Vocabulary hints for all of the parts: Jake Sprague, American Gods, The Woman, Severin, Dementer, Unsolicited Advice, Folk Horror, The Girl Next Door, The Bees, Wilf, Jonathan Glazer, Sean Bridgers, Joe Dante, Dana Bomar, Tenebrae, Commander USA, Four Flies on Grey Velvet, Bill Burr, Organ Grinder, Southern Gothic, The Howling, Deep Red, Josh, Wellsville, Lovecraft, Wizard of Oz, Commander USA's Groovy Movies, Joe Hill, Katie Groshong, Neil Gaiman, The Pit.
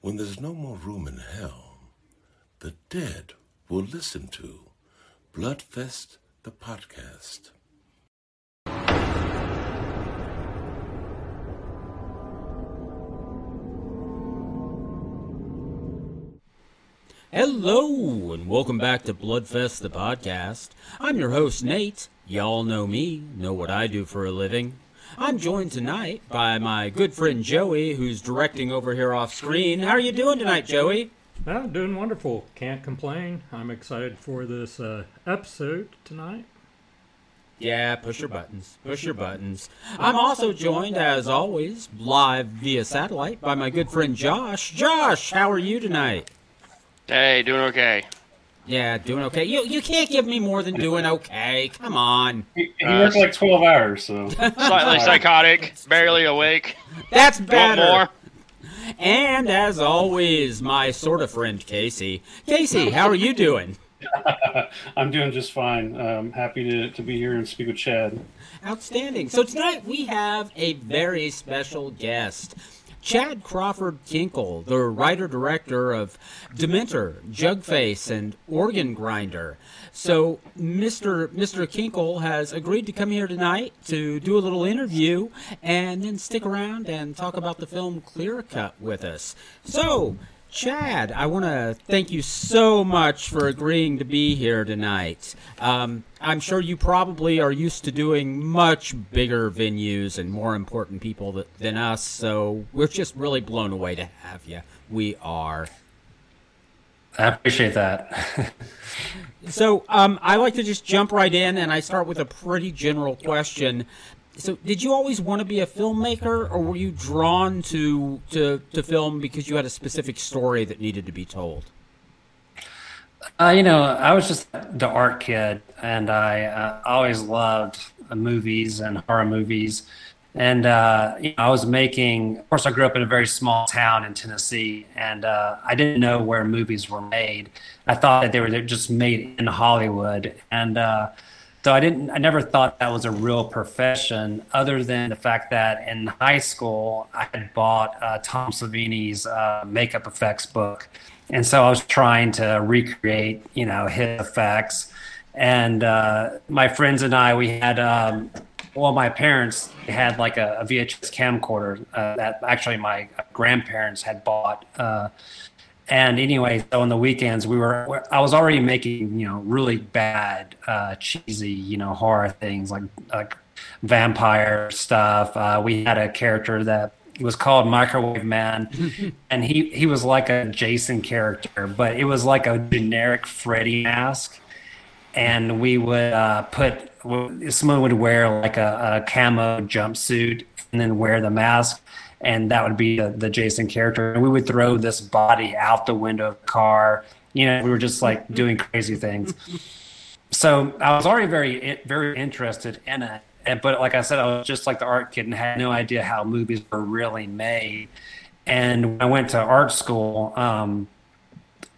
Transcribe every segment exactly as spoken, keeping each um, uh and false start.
When there's no more room in hell, the dead will listen to Bloodfest, the podcast. Hello, and welcome back to Bloodfest, the podcast. I'm your host, Nate. Y'all know me, know what I do for a living. I'm joined tonight by my good friend Joey, who's directing over here off screen. How are you doing tonight, Joey? I'm doing wonderful. Can't complain. I'm excited for this uh, episode tonight. Yeah, push your buttons. Push your buttons. I'm also joined, as always, live via satellite by my good friend Josh. Josh, how are you tonight? Hey, doing okay. Yeah, doing okay. You you can't give me more than doing okay. Come on. He, he worked uh, like twelve hours, so slightly psychotic, barely awake. That's better. More. And as always, my sort of friend Casey. Casey, how are you doing? I'm doing just fine. I'm happy to to be here and speak with Chad. Outstanding. So tonight we have a very special guest. Chad Crawford Kinkle, the writer-director of Dementer, Jugface, and Organ Grinder. So Mister Mister Kinkle has agreed to come here tonight to do a little interview and then stick around and talk about the film Clearcut with us. So, Chad, I want to thank you so much for agreeing to be here tonight. Um, I'm sure you probably are used to doing much bigger venues and more important people that, than us, so we're just really blown away to have you. We are. I appreciate that. So um, I like to just jump right in, and I start with a pretty general question. So did you always want to be a filmmaker, or were you drawn to, to to film because you had a specific story that needed to be told? Uh, you know, I was just the art kid, and I uh, always loved uh, movies and horror movies. And uh, you know, I was making, of course, I grew up in a very small town in Tennessee, and uh, I didn't know where movies were made. I thought that they were just made in Hollywood. And uh So I didn't. I never thought that was a real profession, other than the fact that in high school I had bought uh, Tom Savini's uh, makeup effects book, and so I was trying to recreate, you know, his effects. And uh, my friends and I, we had. Um, well, my parents had like a, a V H S camcorder uh, that actually my grandparents had bought. Uh, And anyway, so on the weekends we were, I was already making, you know, really bad, uh, cheesy, you know, horror things like, like vampire stuff. Uh, we had a character that was called Microwave Man, and he, he was like a Jason character, but it was like a generic Freddy mask. And we would uh, put, someone would wear like a, a camo jumpsuit and then wear the mask. And that would be the, the Jason character. And we would throw this body out the window of the car. You know, we were just like doing crazy things. So I was already very, very interested in it. And, but like I said, I was just like the art kid and had no idea how movies were really made. And when I went to art school, um,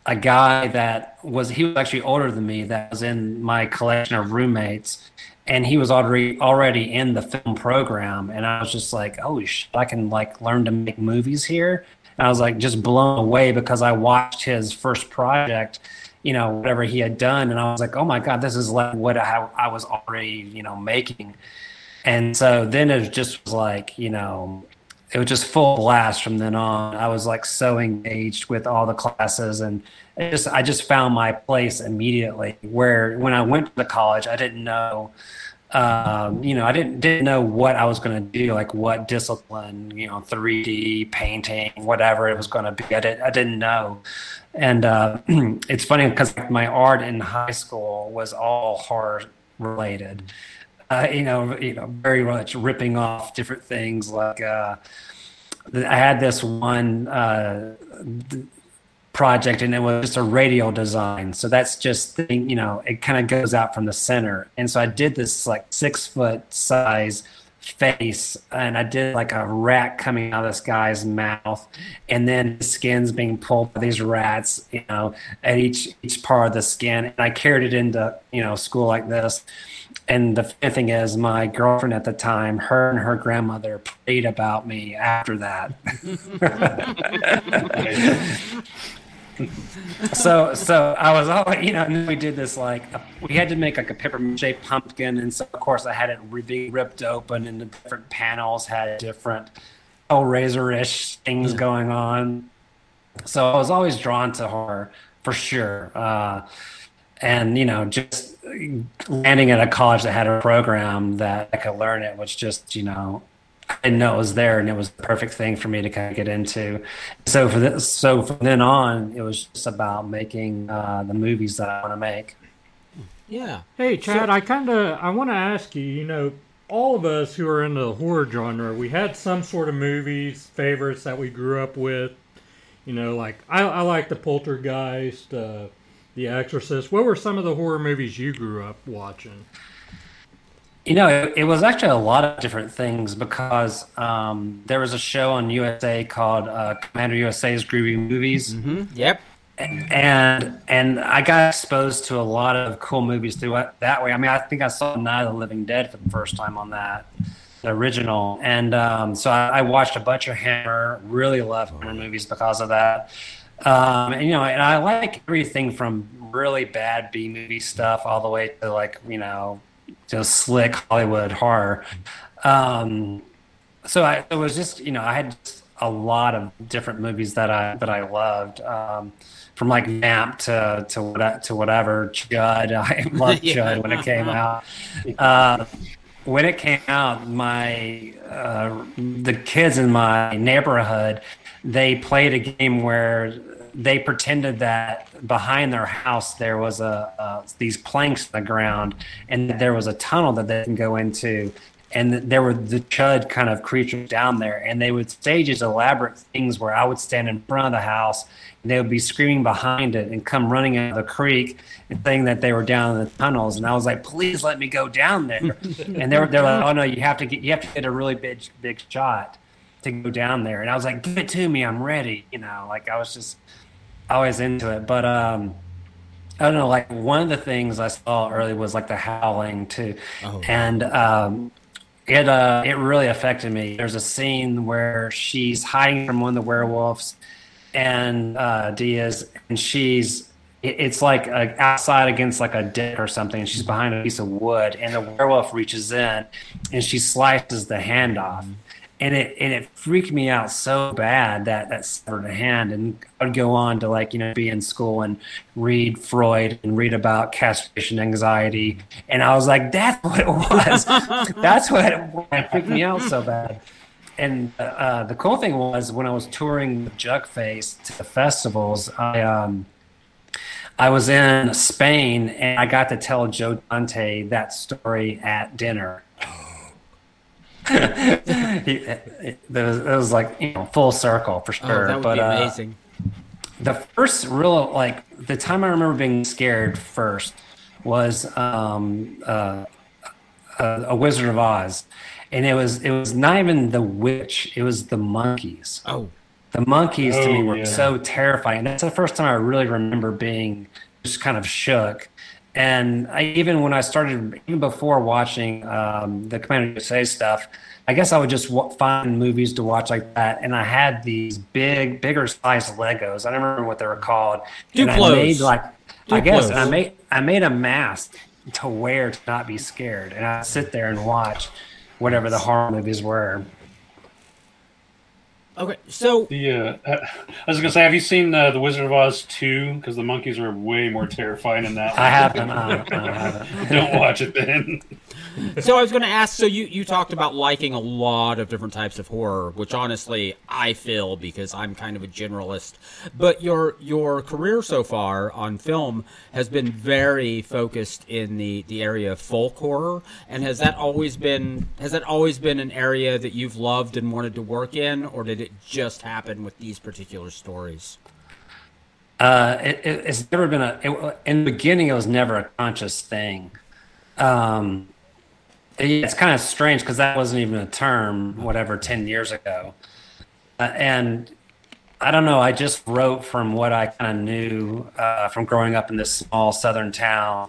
a guy that was, he was actually older than me, that was in my collection of roommates. And he was already already in the film program, and I was just like, "Oh shit, I can like learn to make movies here." And I was like, just blown away because I watched his first project, you know, whatever he had done, and I was like, "Oh my god, this is like what I, I was already, you know, making." And so then it just was like, you know, it was just full blast from then on. I was like so engaged with all the classes, and it just I just found my place immediately. Where when I went to the college, I didn't know. Um, you know, I didn't didn't know what I was going to do, like what discipline, you know, three D painting, whatever it was going to be. I didn't, I didn't know, and uh, it's funny because my art in high school was all horror related. Uh, you know, you know, very much ripping off different things. Like uh, I had this one uh, th- project, and it was just a radial design. So that's just thing, you know, it kind of goes out from the center. And so I did this like six foot size face, and I did like a rat coming out of this guy's mouth, and then the skin's being pulled by these rats, you know, at each each part of the skin. And I carried it into, you know, school like this. And the thing is, my girlfriend at the time, her and her grandmother prayed about me after that. so, so I was always, you know, and then we did this, like, we had to make like a paper-mache pumpkin. And so, of course, I had it being ripped open, and the different panels had different Hellraiser-ish things going on. So I was always drawn to horror, for sure. Uh, and, you know, just landing at a college that had a program that I could learn it was just, you know, I didn't know it was there, and it was the perfect thing for me to kind of get into. So for this, so from then on, it was just about making uh, the movies that I want to make. Yeah. Hey, Chad, so, I kind of, I want to ask you, you know, all of us who are in the horror genre, we had some sort of movies, favorites that we grew up with. You know, like, I, I like The Poltergeist, uh, The Exorcist. What were some of the horror movies you grew up watching? You know, it, it was actually a lot of different things, because um, there was a show on U S A called uh, Commander U S A's Groovy Movies. Mm-hmm. Yep. And, and and I got exposed to a lot of cool movies through that way. I mean, I think I saw Night of the Living Dead for the first time on that. The original. And um, so I, I watched a bunch of Hammer, really loved Hammer movies because of that. Um, and, you know, and I like everything from really bad B-movie stuff all the way to, like, you know, just slick Hollywood horror. Um, so I, it was just, you know, I had a lot of different movies that I that I loved, um, from, like, Vamp to to, what, to whatever, Judd. I loved yeah. Judd when it came out. Uh, When it came out, my uh, the kids in my neighborhood, they played a game where they pretended that behind their house there was a uh, these planks in the ground, and that there was a tunnel that they can go into, and that there were the Chud kind of creatures down there, and they would stage these elaborate things where I would stand in front of the house, and they would be screaming behind it and come running out of the creek and saying that they were down in the tunnels. And I was like, please let me go down there. And they're they're like, oh no, you have to get you have to get a really big big shot to go down there. And I was like, give it to me, I'm ready. You know, like, I was just always into it. But um, I don't know, like, one of the things I saw early was, like, The Howling too. Oh. And um, it uh, it really affected me. There's a scene where she's hiding from one of the werewolves, and uh Diaz, and she's it, it's like a, outside against like a deck or something, and she's behind a piece of wood, and the werewolf reaches in and she slices the hand off, and it and it freaked me out so bad that that severed the hand. And I'd go on to, like, you know, be in school and read Freud and read about castration anxiety, and I was like, that's what it was. That's what it, it freaked me out so bad. And uh, the cool thing was, when I was touring with Jugface to the festivals, I um, I was in Spain, and I got to tell Joe Dante that story at dinner. it, was, it was like, you know, full circle for sure. Oh, that would but, be amazing. Uh, the first real, like, the time I remember being scared first was um, uh, a, a Wizard of Oz. And it was it was not even the witch, it was the monkeys. Oh. The monkeys oh, to me were yeah. so terrifying. That's the first time I really remember being just kind of shook. And I, even when I started, even before watching um, the Commander U S A stuff, I guess I would just w- find movies to watch like that. And I had these big, bigger sized Legos. I don't remember what they were called. Duplos. And I made, like, Duplos. I guess, and I made, I made a mask to wear to not be scared. And I'd sit there and watch whatever the horror movies were. Okay, so... Yeah, uh, I was going to say, have you seen uh, The Wizard of Oz two? Because the monkeys are way more terrifying than that. I haven't. I, I haven't. Don't watch it then. So I was going to ask, so you, you talked about liking a lot of different types of horror, which honestly I feel, because I'm kind of a generalist. But your your career so far on film has been very focused in the, the area of folk horror. And has that always been has that always been an area that you've loved and wanted to work in, or did it just happen with these particular stories? Uh, it, it, it's never been a it, in the beginning, it was never a conscious thing. Um, It's kind of strange, because that wasn't even a term, whatever, ten years ago. Uh, and I don't know, I just wrote from what I kind of knew uh, from growing up in this small southern town.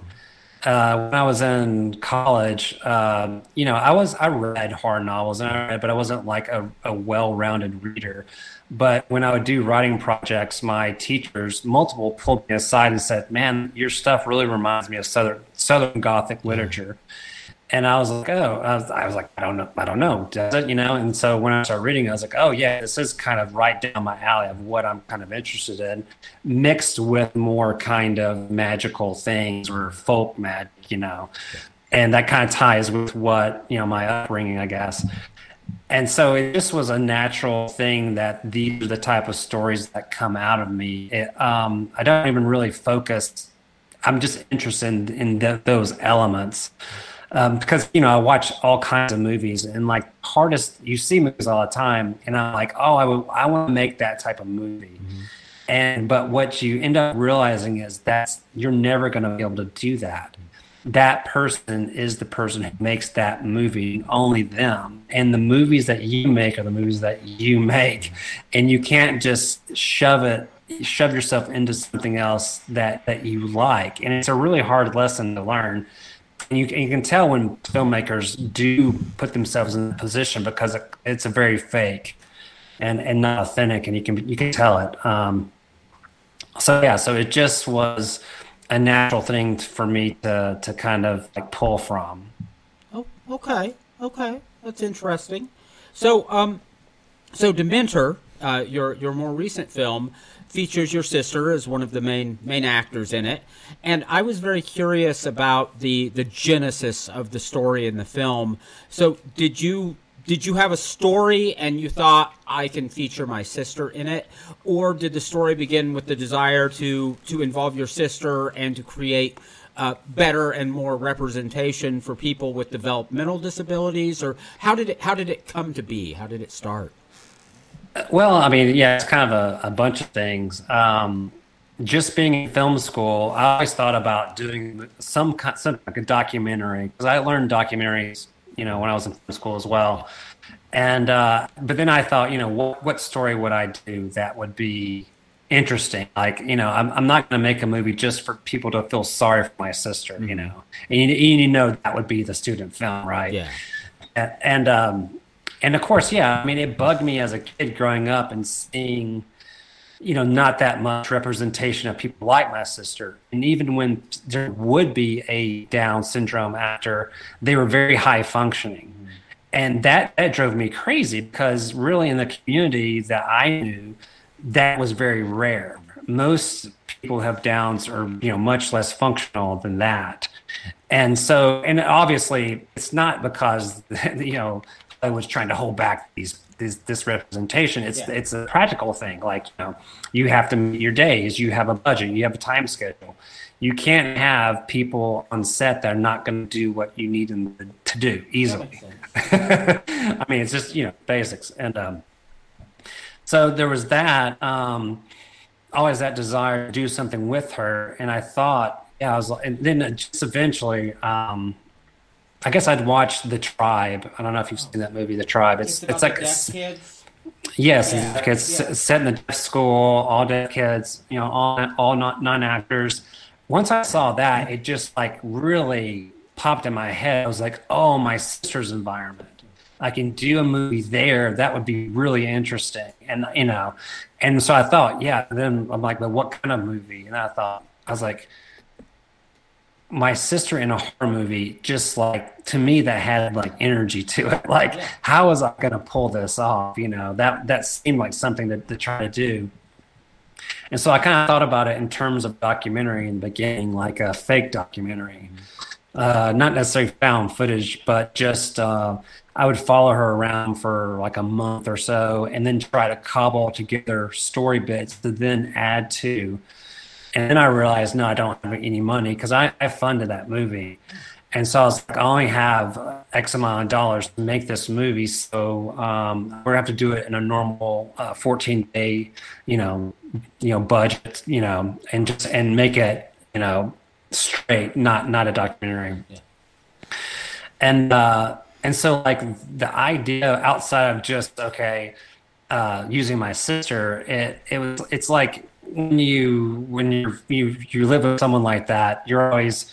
uh, when I was in college, um, you know, I was I read horror novels, and I read, but I wasn't like a, a well-rounded reader. But when I would do writing projects, my teachers, multiple, pulled me aside and said, "Man, your stuff really reminds me of Southern Southern Gothic literature." And I was like, "Oh," I was, I was like, "I don't know, I don't know, does it?" You know. And so when I started reading, I was like, "Oh yeah, this is kind of right down my alley of what I'm kind of interested in," mixed with more kind of magical things or folk magic, you know. And that kind of ties with what, you know, my upbringing, I guess. And so it just was a natural thing that these are the type of stories that come out of me. It, um, I don't even really focus. I'm just interested in, in the, those elements um, because, you know, I watch all kinds of movies, and like hardest, you see movies all the time, and I'm like, oh, I, w- I want to make that type of movie. Mm-hmm. And but what you end up realizing is that you're never going to be able to do that. That person is the person who makes that movie, only them. And the movies that you make are the movies that you make. And you can't just shove it, shove yourself into something else that, that you like. And it's a really hard lesson to learn. And you, you can tell when filmmakers do put themselves in the position, because it, it's a very fake and, and not authentic. And you can, you can tell it. Um, so yeah, so it just was a natural thing for me to to kind of like pull from. Oh, okay, okay, that's interesting. So, um, so Dementer, uh, your your more recent film, features your sister as one of the main main actors in it, and I was very curious about the the genesis of the story in the film. So, did you? Did you have a story and you thought, I can feature my sister in it? Or did the story begin with the desire to, to involve your sister and to create uh, better and more representation for people with developmental disabilities? Or how did it, how did it come to be? How did it start? Well, I mean, yeah, it's kind of a, a bunch of things. Um, just being in film school, I always thought about doing some kind some, like a documentary, because I learned documentaries, you know, when I was in school as well. And, uh, but then I thought, you know, what, what story would I do that would be interesting? Like, you know, I'm, I'm not going to make a movie just for people to feel sorry for my sister, you know, and you, you know, that would be the student film. Right. Yeah. And, and, um, and of course, yeah, I mean, it bugged me as a kid growing up and seeing, you know, not that much representation of people like my sister. And even when there would be a Down syndrome actor, they were very high functioning. Mm-hmm. And that, that drove me crazy, because really in the community that I knew, that was very rare. Most people have Downs or, you know, much less functional than that. And so, and obviously it's not because, you know, I was trying to hold back these This, this representation. It's yeah. It's a practical thing. Like, you know, you have to meet your days. You have a budget. You have a time schedule. You can't have people on set that are not going to do what you need them to do easily. I mean, it's just, you know, basics. And um, so there was that. Um, always that desire to do something with her. And I thought, yeah, I was. And then just eventually. Um, I guess I'd watched The Tribe. I don't know if you've seen that movie, The Tribe. It's it's, it's like deaf kids. Yes, yeah. Deaf kids, yeah. Set in the deaf school, all deaf kids. You know, all all non-actors. Once I saw that, it just like really popped in my head. I was like, oh, my sister's environment. I can do a movie there. That would be really interesting. And you know, and so I thought, yeah. And then I'm like, but what kind of movie? And I thought, I was like, my sister in a horror movie, just like, to me, that had like energy to it. Like, yeah. How was I going to pull this off? You know, that, that seemed like something to, to try to do. And so I kind of thought about it in terms of documentary in the beginning, like a fake documentary, mm-hmm. uh, not necessarily found footage, but just, uh, I would follow her around for like a month or so, and then try to cobble together story bits to then add to. And then I realized, no, I don't have any money, because I, I funded that movie. And so I was like, I only have X amount of dollars to make this movie. So um, we're going to have to do it in a normal uh, fourteen-day, you know, you know, budget, you know, and just and make it, you know, straight, not not a documentary. Yeah. And uh, and so like the idea outside of just, okay, uh, using my sister, it it was it's like. When you when you you you live with someone like that, you're always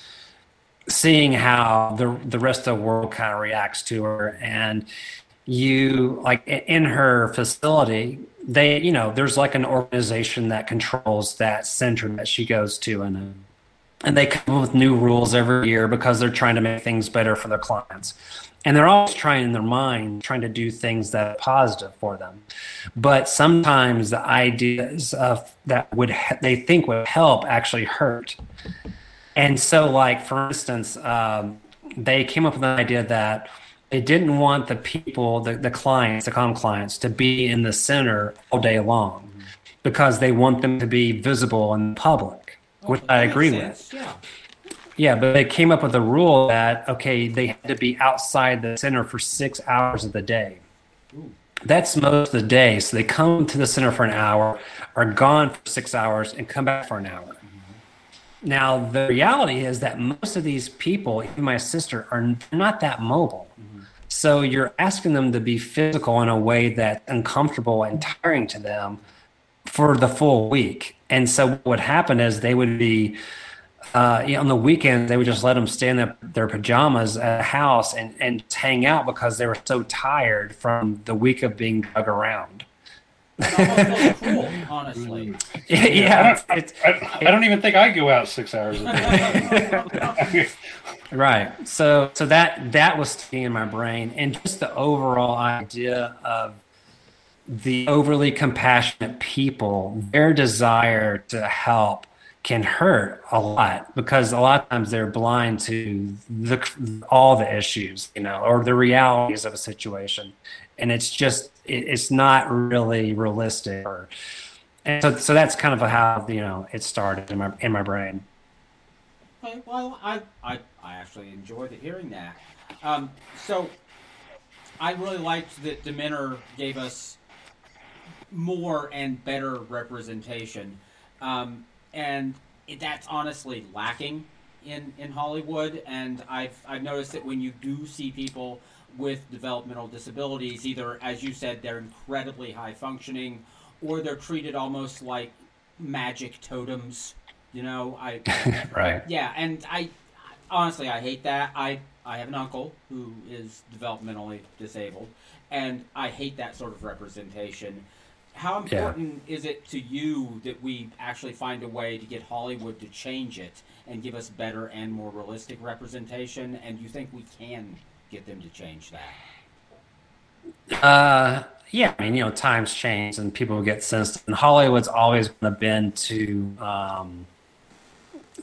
seeing how the the rest of the world kind of reacts to her. And you, like, in her facility, they, you know, there's like an organization that controls that center that she goes to, and and they come up with new rules every year because they're trying to make things better for their clients. And they're always trying in their mind, trying to do things that are positive for them. But sometimes the ideas of that would they think would help actually hurt. And so, like, for instance, um, they came up with an idea that they didn't want the people, the, the clients, the common clients, to be in the center all day long because they want them to be visible in the public, which I agree with. Yeah. Yeah, but they came up with a rule that, okay, they had to be outside the center for six hours of the day. Ooh. That's most of the day. So they come to the center for an hour, are gone for six hours, and come back for an hour. Mm-hmm. Now, the reality is that most of these people, even my sister, are not that mobile. Mm-hmm. So you're asking them to be physical in a way that's uncomfortable and tiring to them for the full week. And so what would happen is they would be... Uh, you know, on the weekend, they would just let them stay in their, their pajamas at the house and, and hang out because they were so tired from the week of being drug around. It's almost cool, honestly. Yeah, yeah I, don't, it's, I, I, I don't even think I go out six hours a day. Right. So, so that that was sticking in my brain, and just the overall idea of the overly compassionate people, their desire to help can hurt a lot because a lot of times they're blind to the all the issues, you know, or the realities of a situation, and it's just it, it's not really realistic. Or, and so, so that's kind of how, you know, it started in my in my brain. Okay, well, I I, I actually enjoyed hearing that. Um, so, I really liked that Dementer gave us more and better representation. Um, And that's honestly lacking in, in Hollywood. And I've I've noticed that when you do see people with developmental disabilities, either, as you said, they're incredibly high functioning, or they're treated almost like magic totems. You know, I right. Yeah, and I honestly I hate that. I I have an uncle who is developmentally disabled, and I hate that sort of representation. How important yeah. is it to you that we actually find a way to get Hollywood to change it and give us better and more realistic representation? And you think we can get them to change that? Uh, yeah, I mean, you know, times change and people get sensitive. And Hollywood's always going to bend to um,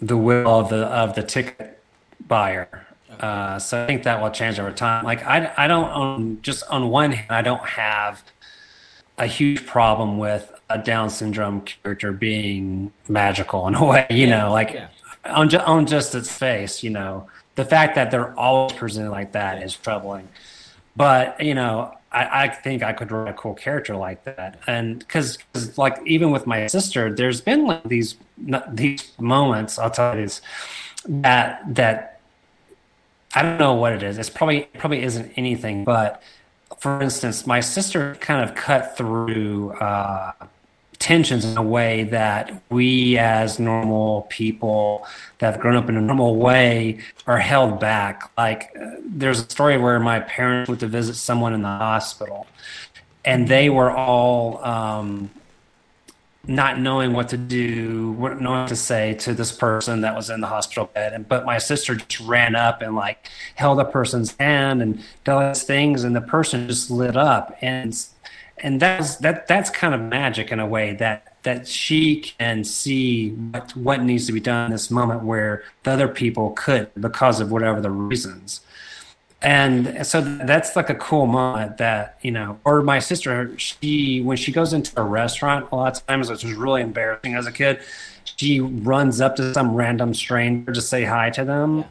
the will of the of the ticket buyer. Okay. Uh, so I think that will change over time. Like, I, I don't own, just on one hand, I don't have a huge problem with a Down syndrome character being magical in a way, you yeah, know, like yeah. on, ju- on just its face, you know, the fact that they're always presented like that is troubling. But, you know, I, I think I could write a cool character like that. And cause, cause like, even with my sister, there's been like these, these moments, I'll tell you this, that, that I don't know what it is. It's probably, probably isn't anything, but for instance, my sister kind of cut through uh, tensions in a way that we as normal people that have grown up in a normal way are held back. Like, uh, there's a story where my parents went to visit someone in the hospital, and they were all um, not knowing what to do, not knowing what to say to this person that was in the hospital bed. And but my sister just ran up and like held a person's hand and did all these things, and the person just lit up. And and that's that that's kind of magic in a way that that she can see what what needs to be done in this moment where the other people could because of whatever the reasons. And so that's like a cool moment that, you know, or my sister, she, when she goes into a restaurant, a lot of times, which was really embarrassing as a kid, she runs up to some random stranger to say hi to them. Yeah.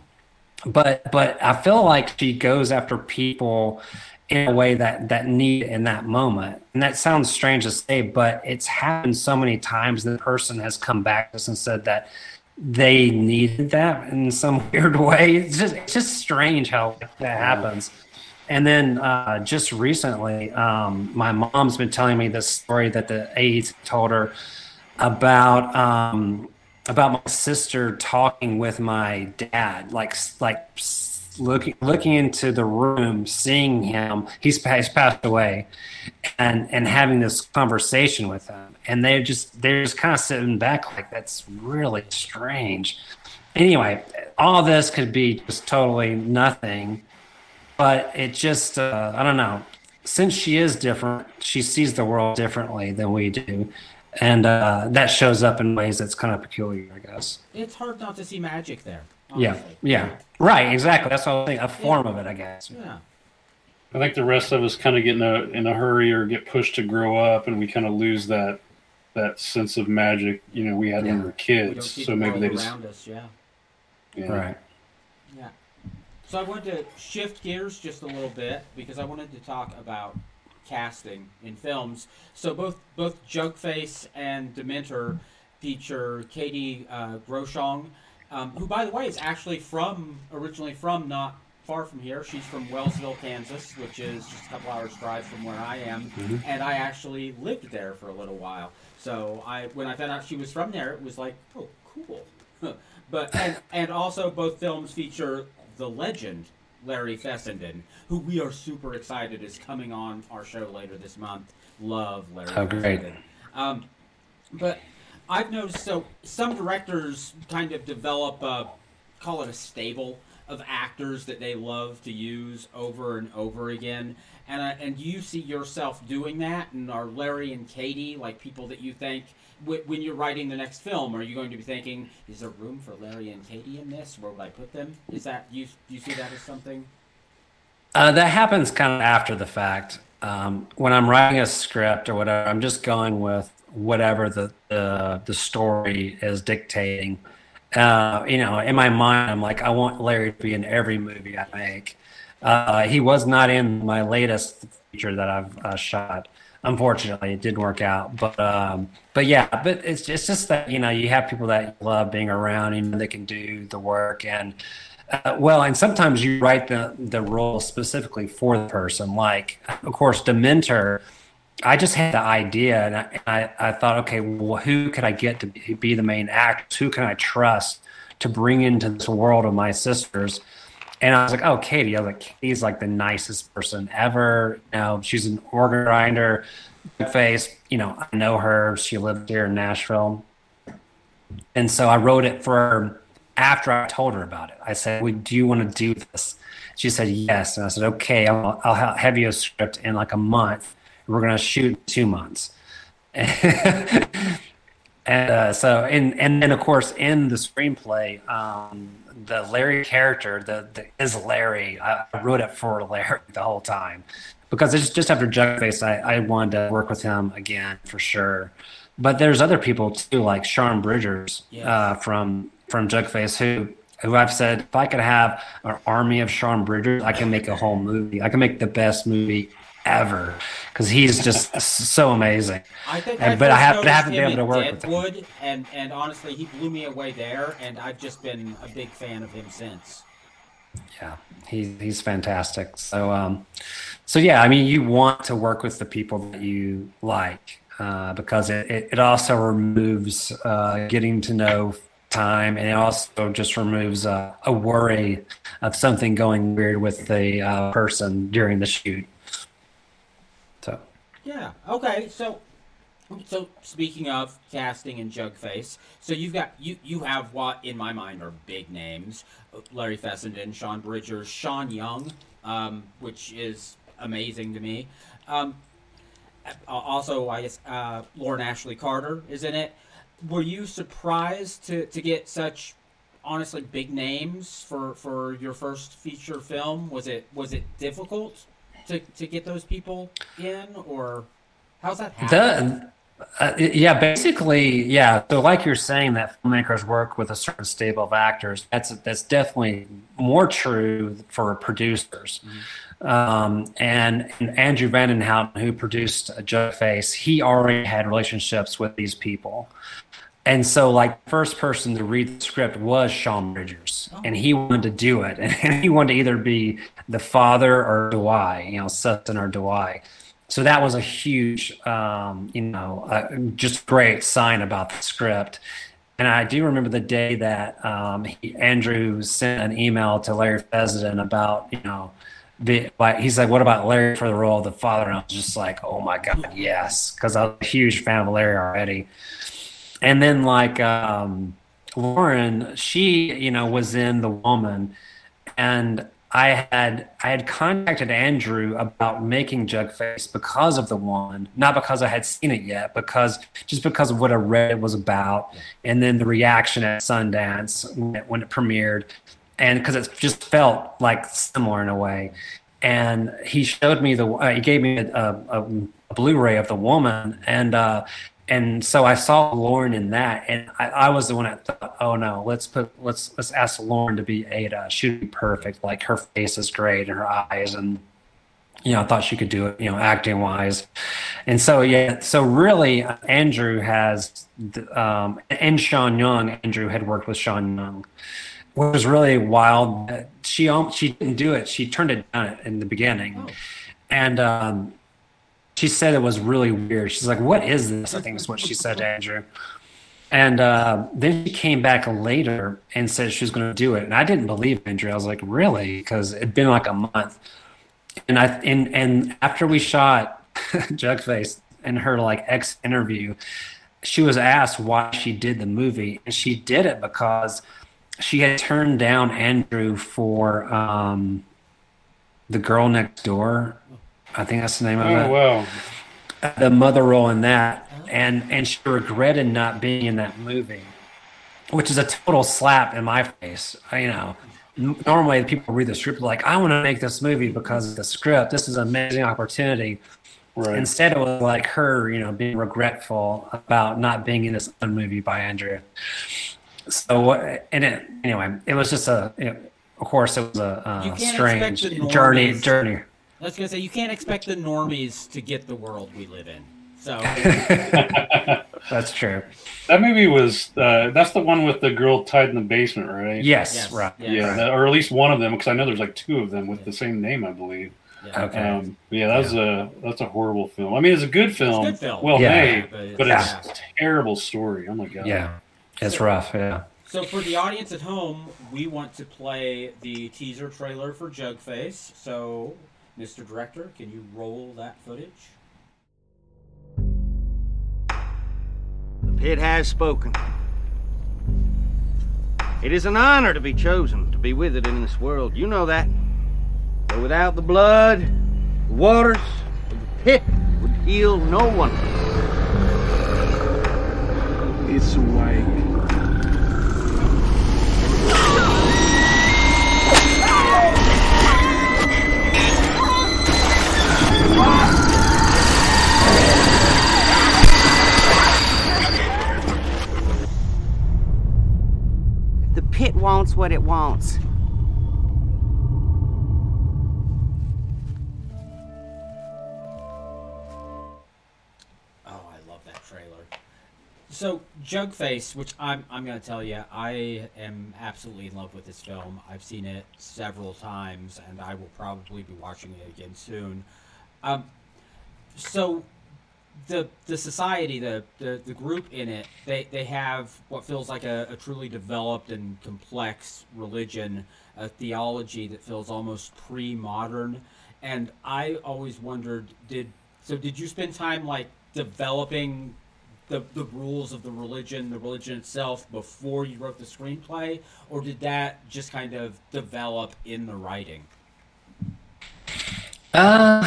But, but I feel like she goes after people in a way that, that need in that moment. And that sounds strange to say, but it's happened so many times that the person has come back to us and said that they needed that in some weird way. It's just, it's just strange how that happens. And then uh, just recently, um, my mom's been telling me this story that the aides told her about um, about my sister talking with my dad, like like looking looking into the room, seeing him. He's, he's passed away, and and having this conversation with him, and they're just they're just kind of sitting back like, that's really strange. Anyway, all this could be just totally nothing, but it just uh, I don't know. Since she is different, she sees the world differently than we do. And uh, that shows up in ways that's kind of peculiar, I guess. It's hard not to see magic there. Honestly. Yeah, yeah, right, exactly. That's all I think, a form yeah. of it, I guess. Yeah. I think the rest of us kind of get in a, in a hurry or get pushed to grow up, and we kind of lose that that sense of magic, you know, we had yeah. when we were kids. So maybe they just around us, yeah. yeah. Right. Yeah. So I wanted to shift gears just a little bit because I wanted to talk about casting in films. So both both Jugface and Dementer feature Katie uh, Groshong, um, who, by the way, is actually from originally from not far from here. She's from Wellsville, Kansas, which is just a couple hours drive from where I am, mm-hmm. and I actually lived there for a little while. So I when I found out she was from there, it was like, oh, cool. but and, and also both films feature the legend Larry Fessenden, who we are super excited is coming on our show later this month. Love Larry oh, Fessenden. Great. Um, but I've noticed, so some directors kind of develop a, call it a stable of actors that they love to use over and over again. And uh, and you see yourself doing that? And are Larry and Katie like people that you think, when you're writing the next film, are you going to be thinking, is there room for Larry and Katie in this? Where would I put them? Is that you? Do you see that as something? Uh, that happens kind of after the fact. Um, when I'm writing a script or whatever, I'm just going with whatever the the, the story is dictating. Uh, you know, in my mind, I'm like, I want Larry to be in every movie I make. Uh, he was not in my latest feature that I've uh, shot. Unfortunately, it didn't work out, but um, but yeah, but it's it's just that, you know, you have people that love being around, you know, they can do the work, and uh, well, and sometimes you write the the role specifically for the person. Like, of course, Dementer, I just had the idea, and I I, I thought, okay, well, who could I get to be the main actress? Who can I trust to bring into this world of my sisters? And I was like, oh, Katie. I was like, Katie's like the nicest person ever. You know, she's an organ grinder, face. You know, I know her. She lived here in Nashville. And so I wrote it for her after I told her about it. I said, well, do you want to do this? She said, yes. And I said, okay, I'll, I'll have you a script in like a month. We're going to shoot in two months. And uh, so, and, and then, of course, in the screenplay, um, the Larry character, the, the is Larry. I wrote it for Larry the whole time. Because it's just after Jugface, I, I wanted to work with him again, for sure. But there's other people, too, like Sean Bridgers yes. uh, from from Jugface, who, who I've said, if I could have an army of Sean Bridgers, I can make a whole movie. I can make the best movie ever, because he's just so amazing. I think and, I but I haven't have been able to work Deadwood, with him. And, and honestly, he blew me away there, and I've just been a big fan of him since. Yeah, he's he's fantastic. So um, so yeah, I mean, you want to work with the people that you like, uh, because it, it, it also removes uh, getting to know time, and it also just removes uh, a worry of something going weird with the uh, person during the shoot. Yeah. Okay. So, so speaking of casting and Jugface, so you've got you you have what in my mind are big names: Larry Fessenden, Sean Bridgers, Sean Young, um, which is amazing to me. Um, also, I guess uh, Lauren Ashley Carter is in it. Were you surprised to to get such honestly big names for, for your first feature film? Was it was it difficult? To, to get those people in, or how's that happen? The, uh, yeah, basically, yeah. So like you're saying that filmmakers work with a certain stable of actors, that's that's definitely more true for producers. Mm-hmm. Um, and, and Andrew Vandenhouten, who produced Jugface, he already had relationships with these people. And so, like, first person to read the script was Sean Bridgers, oh. and he wanted to do it. And he wanted to either be the father or Dwight, you know, Sutton or Dwight. So that was a huge, um, you know, uh, just great sign about the script. And I do remember the day that um, he, Andrew sent an email to Larry Fessenden about, you know, the, like, he's like, what about Larry for the role of the father? And I was just like, oh my God, yes, because I was a huge fan of Larry already. And then, like, um, Lauren, she, you know, was in The Woman, and I had I had contacted Andrew about making Jugface because of The Woman, not because I had seen it yet, because just because of what I read it was about, and then the reaction at Sundance when it, when it premiered, and because it just felt like similar in a way. And he showed me the uh, he gave me a, a, a Blu-ray of The Woman, and uh, and so I saw Lauren in that, and I, I was the one that thought, "Oh no, let's put let's let's ask Lauren to be Ada. She'd be perfect. Like, her face is great, and her eyes, and you know, I thought she could do it, you know, acting wise." And so yeah, so really, Andrew has um, and Sean Young. Andrew had worked with Sean Young, which was really wild. She she didn't do it. She turned it down in the beginning, oh. and. Um, She said it was really weird. She's like, what is this? I think is what she said to Andrew. And uh, then she came back later and said she was going to do it. And I didn't believe Andrew. I was like, really? Because it'd been like a month. And I and, and after we shot Jugface and her like ex interview, she was asked why she did the movie. And she did it because she had turned down Andrew for um, The Girl Next Door. I think that's the name of it. Oh, wow. The mother role in that. And and she regretted not being in that movie, which is a total slap in my face. You know, normally the people read the script like, I want to make this movie because of the script. This is an amazing opportunity. Right. Instead, it was like her, you know, being regretful about not being in this one movie by Andrew. So, and it, anyway, it was just a, you know, of course, it was a, a strange journey. journey. I was going to say, you can't expect the normies to get the world we live in. So that's true. That movie was, uh, that's the one with the girl tied in the basement, right? Yes, yes. right. Yes. Yeah, that, or at least one of them, because I know there's like two of them with yeah. the same name, I believe. Yeah. Okay. Um, yeah, that was yeah. a, that's a horrible film. I mean, it's a good film. It's a good film. Well yeah. made, but it's, but it's yeah. a terrible story. Oh my God. Yeah, it's so rough, yeah. So for the audience at home, we want to play the teaser trailer for Jugface, so... Mister Director, can you roll that footage? The pit has spoken. It is an honor to be chosen to be with it in this world. You know that. But without the blood, the waters, the pit would heal no one. It's like... The pit wants what it wants. Oh, I love that trailer. So, Jugface, which I'm I'm gonna tell you, I am absolutely in love with this film. I've seen it several times, and I will probably be watching it again soon. Um, so the the society, the, the, the group in it, they, they have what feels like a, a truly developed and complex religion, a theology that feels almost pre-modern. And I always wondered, did so did you spend time like developing the the rules of the religion, the religion itself, before you wrote the screenplay, or did that just kind of develop in the writing? Uh...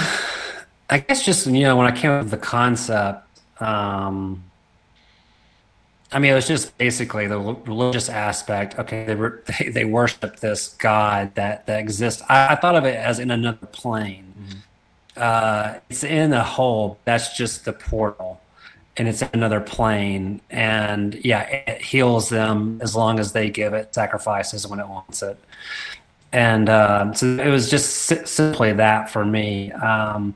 I guess just, you know, when I came up with the concept, um, I mean, it was just basically the religious aspect. Okay, they were, they, they worship this God that, that exists. I, I thought of it as in another plane. Mm-hmm. Uh, it's in a hole. That's just the portal. And it's in another plane. And, yeah, it heals them as long as they give it sacrifices when it wants it. And um, so it was just si- simply that for me. Um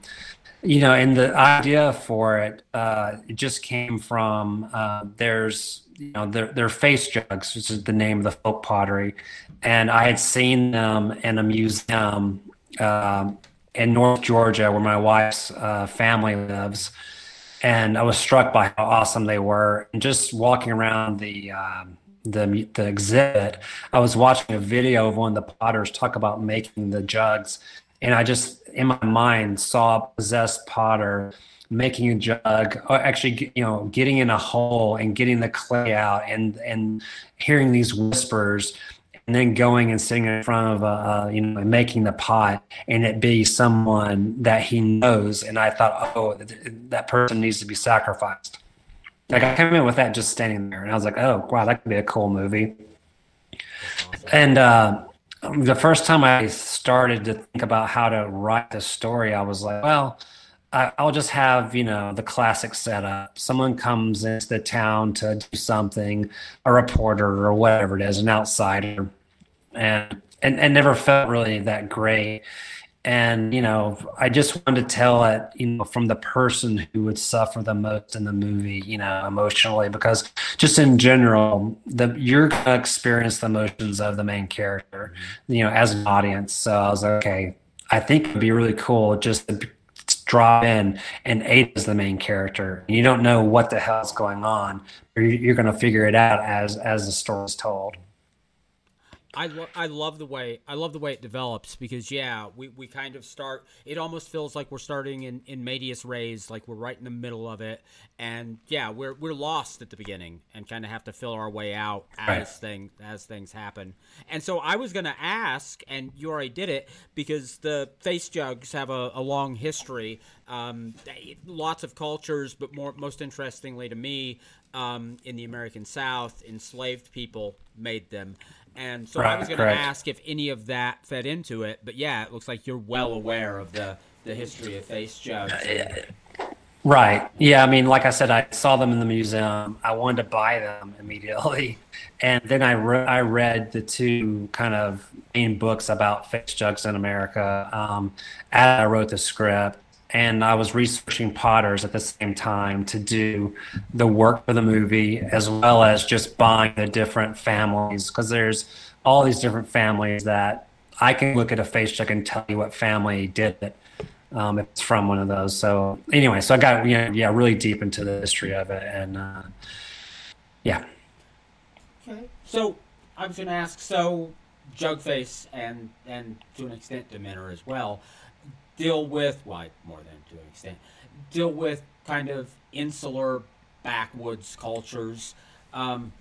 You know, and the idea for it, uh, it just came from, uh, there's, you know, their, their face jugs, which is the name of the folk pottery. And I had seen them in a museum um, in North Georgia where my wife's uh, family lives. and I was struck by how awesome they were. And just walking around the um, the the exhibit, I was watching a video of one of the potters talk about making the jugs, and I just in my mind saw a possessed potter making a jug, or actually, you know, getting in a hole and getting the clay out, and and hearing these whispers, and then going and sitting in front of a, a you know, making the pot, and it be someone that he knows. And I thought, oh, th- that person needs to be sacrificed. Like, I came in with that just standing there, and I was like, oh, wow, that could be a cool movie. Awesome. And uh, the first time I started to think about how to write the story, I was like, well, I, I'll just have, you know, the classic setup. Someone comes into the town to do something, a reporter or whatever it is, an outsider, and and, and never felt really that great. And, you know, I just wanted to tell it, you know, from the person who would suffer the most in the movie, you know, emotionally, because just in general, the, you're going to experience the emotions of the main character, you know, as an audience. So I was like, okay, I think it'd be really cool just to drop in and Ada is the main character. You don't know what the hell's going on, but you're going to figure it out as, as the story is told. I, lo- I love the way I love the way it develops, because yeah, we, we kind of start, it almost feels like we're starting in, in medias res, like we're right in the middle of it, and yeah, we're we're lost at the beginning and kind of have to fill our way out as right. things as things happen. And so I was gonna ask, and you already did it, because the face jugs have a, a long history, um, they, lots of cultures, but more most interestingly to me, um, in the American South, enslaved people made them. And so right, I was going right. to ask if any of that fed into it, but yeah, it looks like you're well aware of the, the history of face jugs. Right. Yeah, I mean, like I said, I saw them in the museum. I wanted to buy them immediately. And then I, re- I read the two kind of main books about face jugs in America. Um, as I wrote the script, and I was researching potters at the same time to do the work for the movie, as well as just buying the different families, because there's all these different families that I can look at a face jug and tell you what family did it. Um, if it's from one of those. So anyway, so I got you know, yeah really deep into the history of it, and uh, yeah. Okay, so I was going to ask, so Jugface and and to an extent Dementer as well. Deal with, well, more than to an extent, deal with kind of insular backwoods cultures. Um,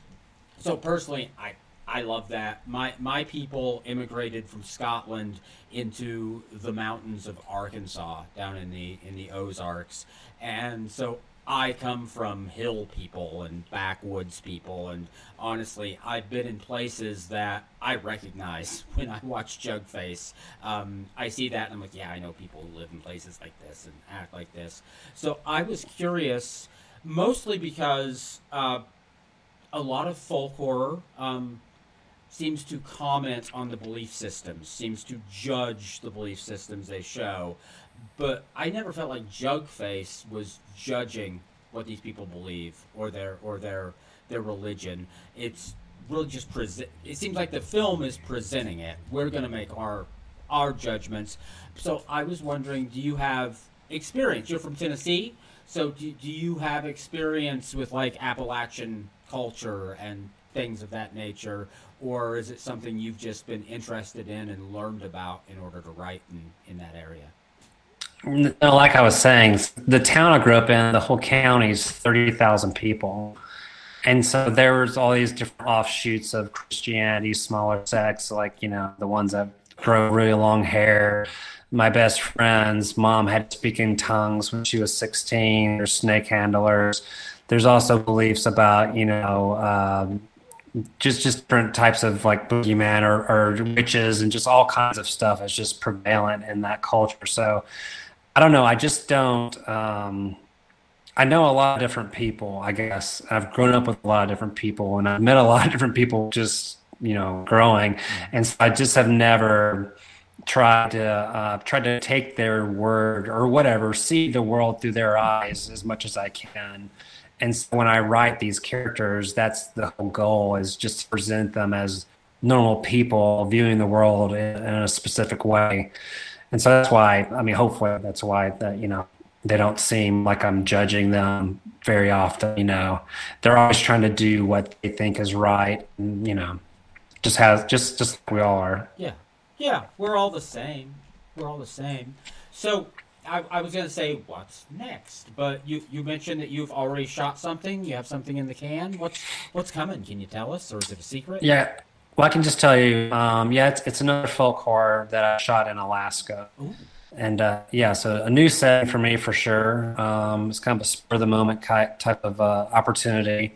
so personally, I I love that. My my people immigrated from Scotland into the mountains of Arkansas, down in the in the Ozarks, and so I come from hill people and backwoods people, and honestly, I've been in places that I recognize when I watch Jugface. Um, I see that, and I'm like, yeah, I know people who live in places like this and act like this. So I was curious, mostly because uh, a lot of folk horror um, seems to comment on the belief systems, seems to judge the belief systems they show. But I never felt like Jugface was judging what these people believe or their or their their religion. It's really just prese- it seems like the film is presenting it. We're going to make our our judgments. So I was wondering, do you have experience? You're from Tennessee, so do, do you have experience with like Appalachian culture and things of that nature, or is it something you've just been interested in and learned about in order to write in, in that area? No, like I was saying, the town I grew up in, the whole county is thirty thousand people. And so there was all these different offshoots of Christianity, smaller sects, like, you know, the ones that grow really long hair. My best friend's mom had to speak in tongues when she was sixteen. There's snake handlers. There's also beliefs about, you know, um, just just different types of like boogeyman or, or witches and just all kinds of stuff is just prevalent in that culture. So I don't know. I just don't. Um, I know a lot of different people, I guess. I've grown up with a lot of different people, and I've met a lot of different people just, you know, growing. And so I just have never tried to uh, try to take their word or whatever, see the world through their eyes as much as I can. And so when I write these characters, that's the whole goal, is just to present them as normal people viewing the world in, in a specific way. And so that's why, I mean, hopefully that's why that, you know, they don't seem like I'm judging them very often. You know, they're always trying to do what they think is right. And, you know, just has just just like we all are. Yeah, yeah, we're all the same. We're all the same. So I, I was gonna say, what's next? But you you mentioned that you've already shot something. You have something in the can. What's what's coming? Can you tell us, or is it a secret? Yeah. Well, I can just tell you, um, yeah, it's, it's another folk horror that I shot in Alaska. Ooh. And, uh, yeah, so a new setting for me for sure. Um, it's kind of a spur-of-the-moment type of uh, opportunity.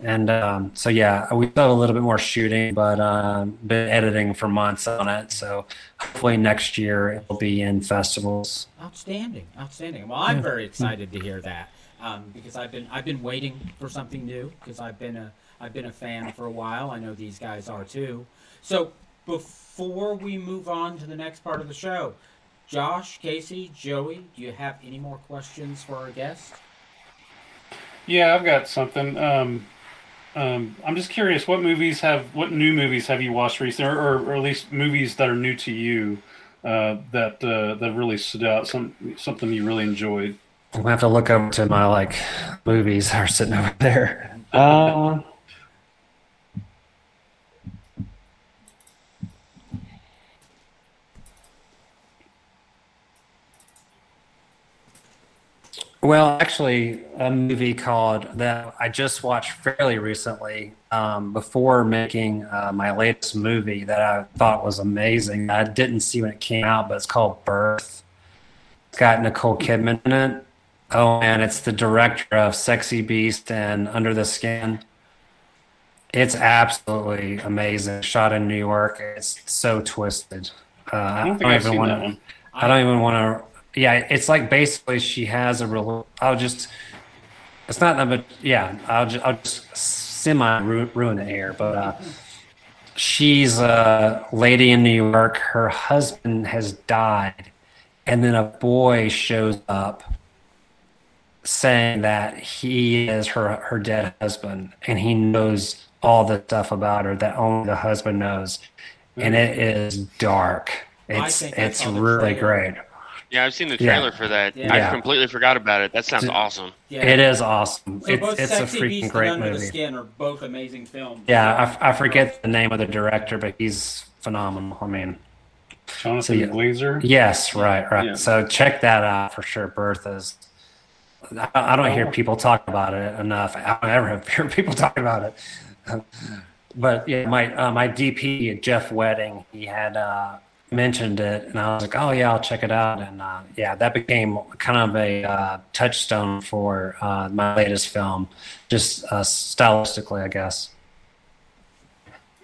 And um, so, yeah, we've done a little bit more shooting, but um, been editing for months on it. So hopefully next year it will be in festivals. Outstanding, outstanding. Well, I'm very excited to hear that um, because I've been I've been waiting for something new because I've been a I've been a fan for a while. I know these guys are too. So before we move on to the next part of the show, Josh, Casey, Joey, do you have any more questions for our guest? Yeah, I've got something. Um, um, I'm just curious, what movies have, what new movies have you watched recently, or, or at least movies that are new to you uh, that uh, that really stood out, some something you really enjoyed? I'm gonna have to look over to my like movies that are sitting over there. Uh, Well, actually, a movie called that I just watched fairly recently um, before making uh, my latest movie that I thought was amazing. I didn't see when it came out, but it's called Birth. It's got Nicole Kidman in it. Oh, and it's the director of Sexy Beast and Under the Skin. It's absolutely amazing. Shot in New York. It's so twisted. Uh, I don't think I don't I've even seen wanna, that one. I don't even want to... Yeah, it's like basically she has a real. I'll just. It's not that much. Yeah, I'll just, I'll just semi ruin it here. But uh, she's a lady in New York. Her husband has died, and then a boy shows up saying that he is her her dead husband, and he knows all the stuff about her that only the husband knows, and it is dark. It's it's really great. Yeah, I've seen the trailer yeah. for that. Yeah. I completely forgot about it. That sounds it's, awesome. Yeah. It is awesome. So it's both it's Sexy a freaking Beast great and Under movie. The Skin are both amazing films. Yeah, I, I forget the name of the director, but he's phenomenal. I mean, Jonathan so, yeah. Glazer. Yes, right, right. Yeah. So check that out for sure. Bertha's. I, I don't oh. hear people talk about it enough. I don't ever hear people talk about it. But yeah, my uh, my D P Jeff Wedding, he had. Uh, mentioned it, and I was like, oh yeah, I'll check it out. And uh, yeah, that became kind of a uh, touchstone for uh, my latest film, just uh, stylistically, I guess.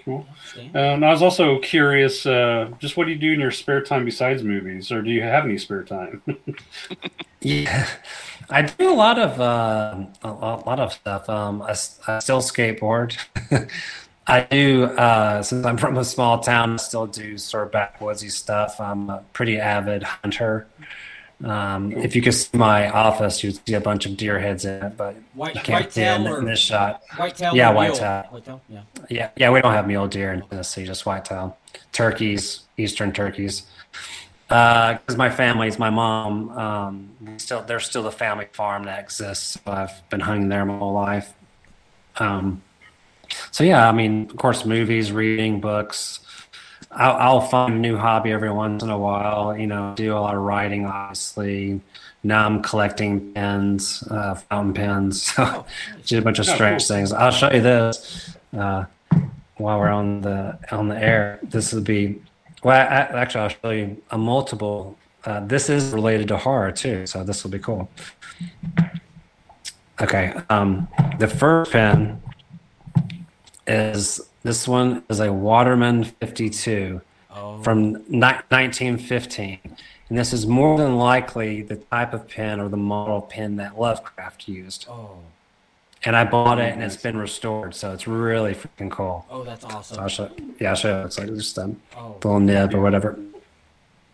Cool. Um, I was also curious, uh, just what do you do in your spare time besides movies, or do you have any spare time? Yeah, I do a lot of uh, a lot of stuff. Um, I, I still skateboard. I do, uh, since I'm from a small town, I still do sort of backwoodsy stuff. I'm a pretty avid hunter. Um, if you could see my office, you'd see a bunch of deer heads in it, but white, you can't see it in this shot. Whitetail? Yeah, whitetail. Whitetail? Yeah. yeah, yeah, we don't have mule deer in Tennessee, just whitetail. Turkeys, eastern turkeys. Because uh, my family's, my mom, um, still there's still a family farm that exists. So I've been hunting there my whole life. Um So, yeah, I mean, of course, movies, reading, books. I'll, I'll find a new hobby every once in a while. You know, do a lot of writing, obviously. Now I'm collecting pens, uh, fountain pens. So, do a bunch of strange things. I'll show you this uh, while we're on the on the air. This would be – well, I, actually, I'll show you a multiple. Uh, this is related to horror, too, so this will be cool. Okay. Um, the first pen – is this one is a Waterman fifty-two oh. from ni- nineteen fifteen, and this is more than likely the type of pen or the model pen that Lovecraft used. Oh, and I bought it, and it's been restored, so it's really freaking cool. Oh, that's awesome! So I'll show, yeah, I'll show you. It's like just a oh. little nib or whatever.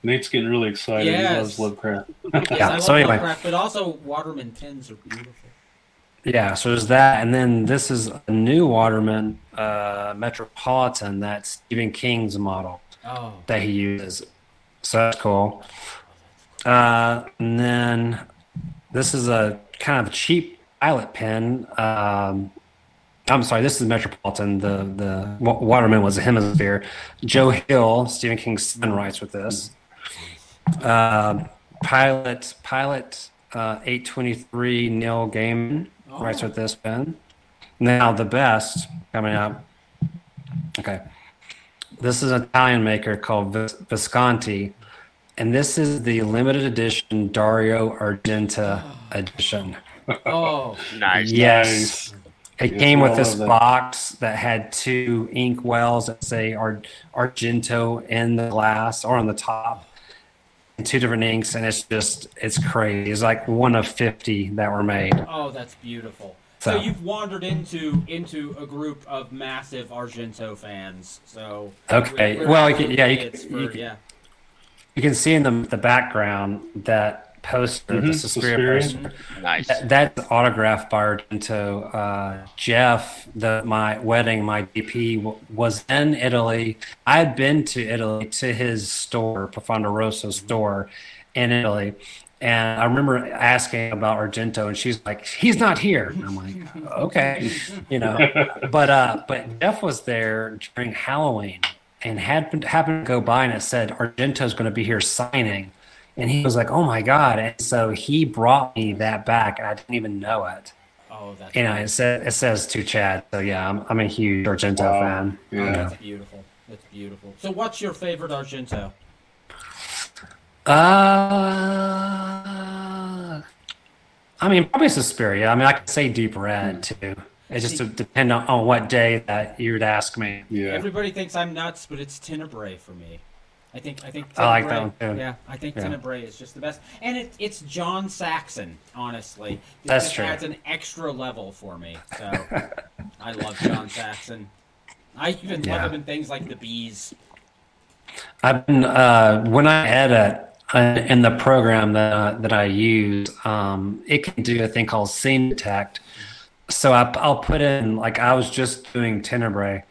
Nate's getting really excited. Yes. He loves Lovecraft. Yes, yeah. I love so anyway, Lovecraft, but also Waterman pens are beautiful. Yeah, so there's that, and then this is a new Waterman uh, Metropolitan that's Stephen King's model oh. that he uses. So that's cool. Uh, and then This is a kind of cheap pilot pen. Um, I'm sorry, this is Metropolitan. The the Waterman was a Hemisphere. Joe Hill, Stephen King's son, writes with this. Uh, pilot pilot uh, eight twenty-three, Neil Gaiman oh. writes with this pen. Now the best coming up. Okay, this is an Italian maker called Vis- Visconti. And this is the limited edition Dario Argento edition. Oh, nice. Yes. Nice. It came with this box that had two ink wells that say Ar- Argento in the glass or on the top and two different inks. And it's just, it's crazy. It's like one of fifty that were made. Oh, that's beautiful. So, so you've wandered into into a group of massive Argento fans. So Okay. We're, we're well, you, yeah, you, for, you can, yeah. You can see in the the background that poster, mm-hmm. the Suspiria poster. Nice. That, that's autographed by Argento. Uh, Jeff, the my wedding, my D P w- was in Italy. I had been to Italy to his store, Profondoroso's store, in Italy, and I remember asking about Argento, and she's like, "He's not here." And I'm like, "Okay," you know. But uh, but Jeff was there during Halloween. And happened happened to go by, and it said Argento's going to be here signing, and he was like, "Oh my god!" And so he brought me that back, and I didn't even know it. Oh, that's you know, it says it says to Chad. So yeah, I'm I'm a huge Argento wow. fan. Yeah, oh, that's beautiful. That's beautiful. So, what's your favorite Argento? Uh, I mean, probably Suspiria. I mean, I could say Deep Red too. It just depends on, on what day that you would ask me. Yeah. Everybody thinks I'm nuts, but it's Tenebrae for me. I think I think Tenebrae, I like that one too. Yeah, I think yeah. Tenebrae is just the best. And it, it's John Saxon, honestly. That's true. It adds an extra level for me. So I love John Saxon. I even yeah. love him in things like The Bees. I've been uh, when I edit in the program that uh, that I use, um, it can do a thing called scene detect. So I, I'll put in, like, I was just doing Tenebrae,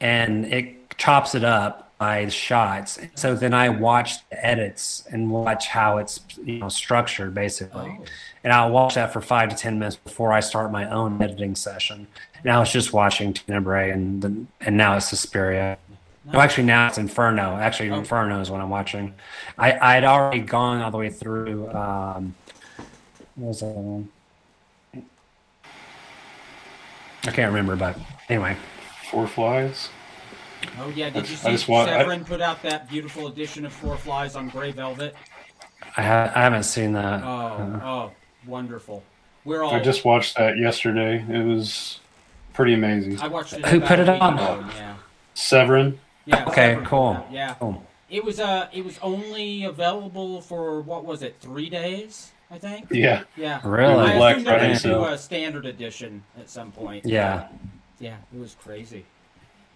and it chops it up by shots. So then I watch the edits and watch how it's, you know, structured, basically. Oh. And I'll watch that for five to ten minutes before I start my own editing session. Now it's just watching Tenebrae, and the, and now it's Suspiria. Nice. No, actually, now it's Inferno. Actually, oh. Inferno is what I'm watching. I, I'd already gone all the way through, um, what was that one? I can't remember, but anyway. Four Flies? Oh, yeah. Did you see want, Severin I, put out that beautiful edition of Four Flies on Grey Velvet? I, ha- I haven't seen that. Oh, uh, oh, wonderful. We're all. I just watched that yesterday. It was pretty amazing. I watched it. Who put it on? Yeah. Severin? Yeah. Okay, Severin, cool. Yeah. Cool. It was uh, it was only available for, what was it, three days? I think. Yeah. Yeah. Really? I Black assume they're going to do a standard edition at some point. Yeah. Yeah, it was crazy.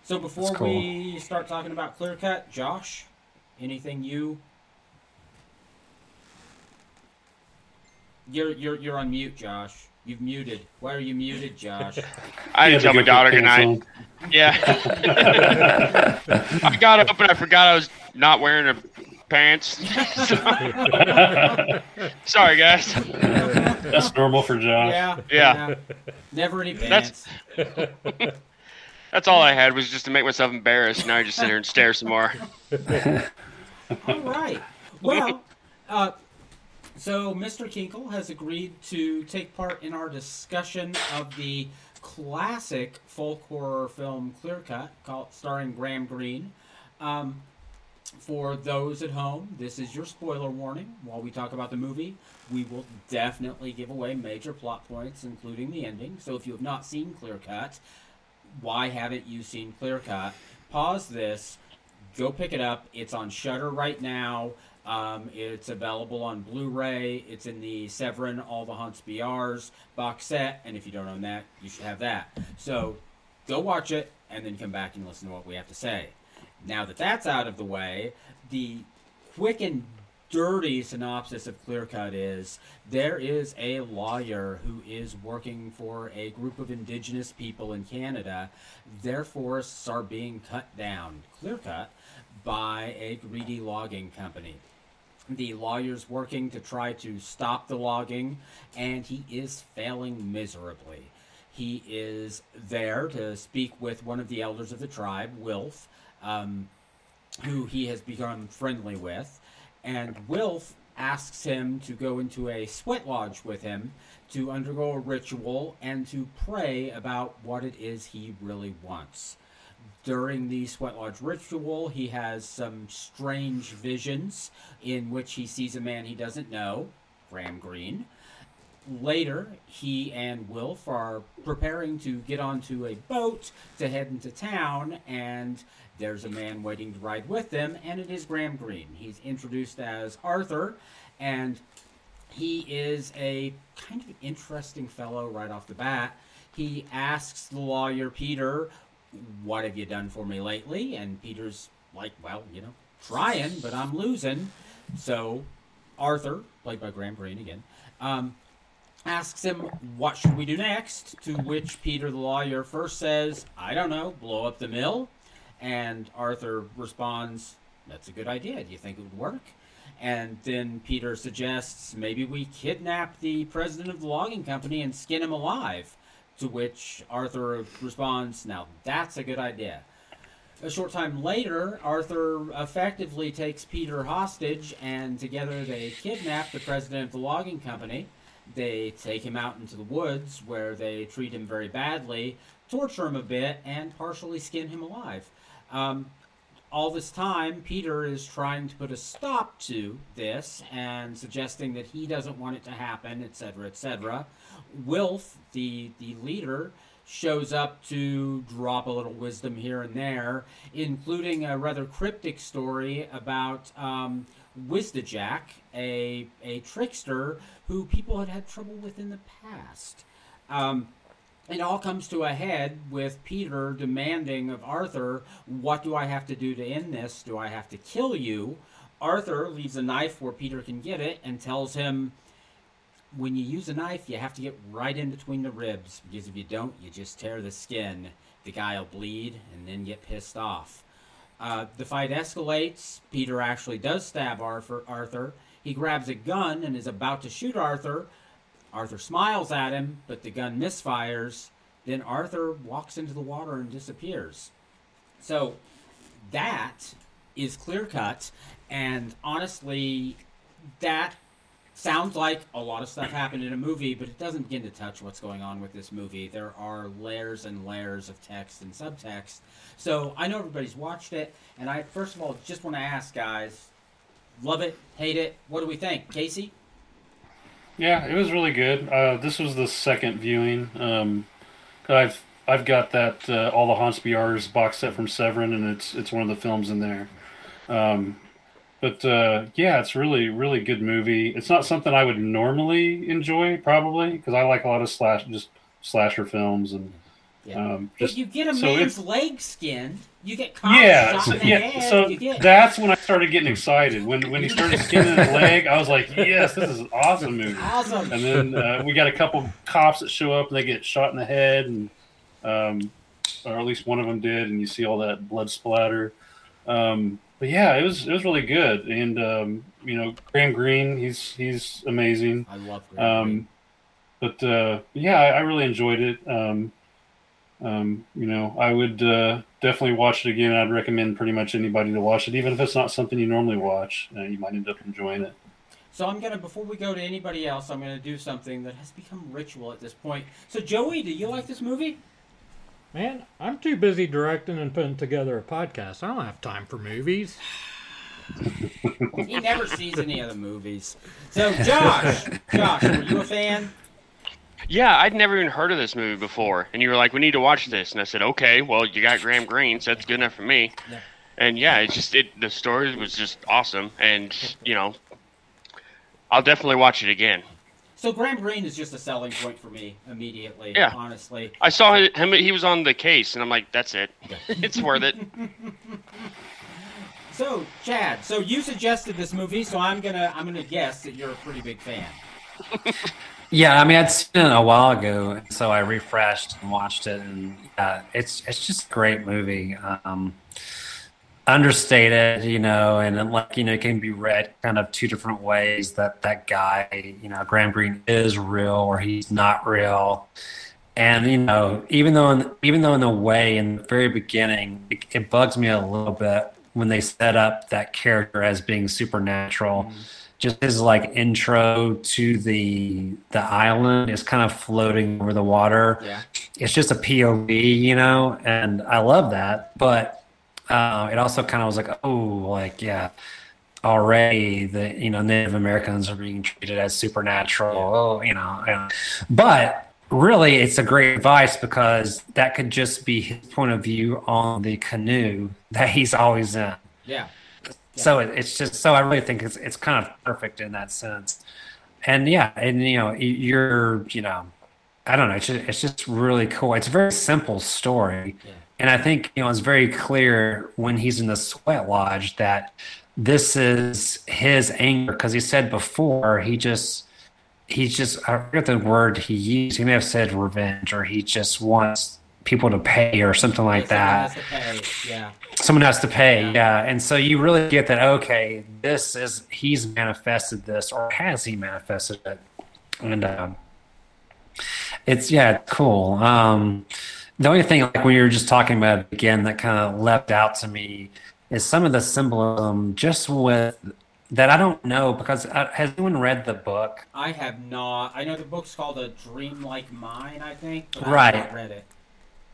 So before cool. we start talking about Clearcut, Josh, anything you? You're you're you're on mute, Josh. You've muted. Why are you muted, Josh? I didn't tell my daughter goodnight. Yeah. I got up and I forgot I was not wearing a. Pants. Sorry, guys. That's normal for Josh. Yeah. Yeah. yeah. Never any pants. That's, that's all I had was just to make myself embarrassed. Now I just sit here and stare some more. All right. Well, uh, so Mister Kinkle has agreed to take part in our discussion of the classic folk horror film Clearcut, called, starring Graham Greene. Um, For those at home, this is your spoiler warning. While we talk about the movie, we will definitely give away major plot points, including the ending. So if you have not seen Clearcut, why haven't you seen Clearcut? Pause this. Go pick it up. It's on Shudder right now. Um, it's available on Blu-ray. It's in the Severin All the Haunts B R's box set. And if you don't own that, you should have that. So go watch it and then come back and listen to what we have to say. Now that that's out of the way, the quick and dirty synopsis of Clearcut is there is a lawyer who is working for a group of indigenous people in Canada. Their forests are being cut down, clear cut, by a greedy logging company. The lawyer's working to try to stop the logging, and he is failing miserably. He is there to speak with one of the elders of the tribe, Wilf, um, who he has become friendly with, and Wilf asks him to go into a sweat lodge with him to undergo a ritual and to pray about what it is he really wants. During the sweat lodge ritual, he has some strange visions in which he sees a man he doesn't know, Graham Greene. Later, he and Wilf are preparing to get onto a boat to head into town, and there's a man waiting to ride with them, and it is Graham Greene. He's introduced as Arthur, and he is a kind of interesting fellow right off the bat. He asks the lawyer, Peter, what have you done for me lately? And Peter's like, well, you know, trying, but I'm losing. So Arthur, played by Graham Greene again, um, asks him, what should we do next? To which Peter, the lawyer, first says, I don't know, blow up the mill. And Arthur responds, that's a good idea. Do you think it would work? And then Peter suggests, maybe we kidnap the president of the logging company and skin him alive. To which Arthur responds, now that's a good idea. A short time later, Arthur effectively takes Peter hostage, and together they kidnap the president of the logging company. They take him out into the woods, where they treat him very badly, torture him a bit, and partially skin him alive. Um, all this time, Peter is trying to put a stop to this and suggesting that he doesn't want it to happen, et cetera, et cetera. Wilf, the, the leader, shows up to drop a little wisdom here and there, including a rather cryptic story about um, Whiskey Jack, a a trickster who people had had trouble with in the past. Um, it all comes to a head with Peter demanding of Arthur, what do I have to do to end this? Do I have to kill you? Arthur leaves a knife where Peter can get it and tells him, when you use a knife, you have to get right in between the ribs, because if you don't, you just tear the skin. The guy will bleed and then get pissed off. Uh, the fight escalates. Peter actually does stab Arthur. He grabs a gun and is about to shoot Arthur. Arthur smiles at him, but the gun misfires. Then Arthur walks into the water and disappears. So that is Clearcut, and honestly, that sounds like a lot of stuff happened in a movie, but it doesn't begin to touch what's going on with this movie. There are layers and layers of text and subtext. So I know everybody's watched it, and I, first of all, just want to ask, guys, love it, hate it, what do we think? Casey? Yeah, it was really good. Uh, this was the second viewing. Um, I've I've got that uh, All the Haunts Be Ours box set from Severin, and it's it's one of the films in there. Um, but uh, yeah, it's really really good movie. It's not something I would normally enjoy, probably, because I like a lot of slash just slasher films and. Yeah. Um, just, but you get a so man's leg skinned, you get cops yeah, shot so, in the yeah, head. So you get... that's when I started getting excited. When when he started skinning his leg, I was like, yes, this is an awesome movie. Awesome. And then uh, we got a couple cops that show up and they get shot in the head, and um, or at least one of them did, and you see all that blood splatter. Um, but yeah, it was it was really good. And um, you know, Graham Greene, he's he's amazing. I love Graham um, Greene. But uh, yeah, I, I really enjoyed it. Um, Um, you know, I would uh, definitely watch it again. I'd recommend pretty much anybody to watch it, even if it's not something you normally watch. Uh, you might end up enjoying it. So I'm going to, before we go to anybody else, I'm going to do something that has become ritual at this point. So Joey, do you like this movie? Man, I'm too busy directing and putting together a podcast. I don't have time for movies. He never sees any other movies. So Josh, Josh, were you a fan? Yeah, I'd never even heard of this movie before, and you were like, "We need to watch this," and I said, "Okay, well, you got Graham Greene, so that's good enough for me." Yeah. And yeah, it's just it. The story was just awesome, and you know, I'll definitely watch it again. So Graham Greene is just a selling point for me immediately. Yeah. Honestly, I saw him; he was on the case, and I'm like, "That's it. Yeah. It's worth it." So Chad, so you suggested this movie, so I'm gonna I'm gonna guess that you're a pretty big fan. Yeah, I mean, I'd seen it a while ago, so I refreshed and watched it, and yeah, it's it's just a great movie. Um, understated, you know, and it, like, you know, can be read kind of two different ways, that that guy, you know, Graham Greene is real or he's not real. And, you know, even though in, even though in a way in the very beginning, it, it bugs me a little bit when they set up that character as being supernatural. Mm-hmm. Just his like intro to the the island is kind of floating over the water. Yeah. It's just a P O V, you know, and I love that. But uh, it also kind of was like, oh, like, yeah, already the, you know, Native Americans are being treated as supernatural. Oh, you know, you know. But really, it's a great advice because that could just be his point of view on the canoe that he's always in. Yeah. So it's just, so I really think it's it's kind of perfect in that sense. And yeah, and you know, you're, you know, I don't know, it's just, it's just really cool. It's a very simple story. Yeah. And I think, you know, it's very clear when he's in the sweat lodge that this is his anger. Cause he said before, he just, he's just, I forget the word he used. He may have said revenge, or he just wants people to pay or something like that. Yeah. Someone has to pay, yeah. yeah. And so you really get that, okay, this is, he's manifested this, or has he manifested it? And um, it's, yeah, it's cool. Um, the only thing, like, when you were just talking about it again, that kind of leapt out to me is some of the symbolism just with, that I don't know, because I, has anyone read the book? I have not. I know the book's called A Dream Like Mine, I think. But right. I haven't read it.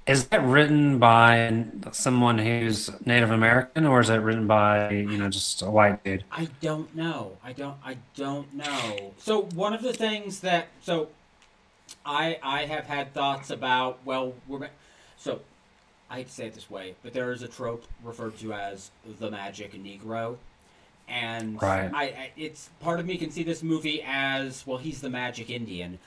Is that written by someone who's Native American, or is it written by, you know, just a white dude? I don't know. I don't. I don't know. So one of the things that so I I have had thoughts about. Well, we're so I hate to say it this way, but there is a trope referred to as the magic Negro, and right. I, I it's part of me can see this movie as, well, he's the magic Indian.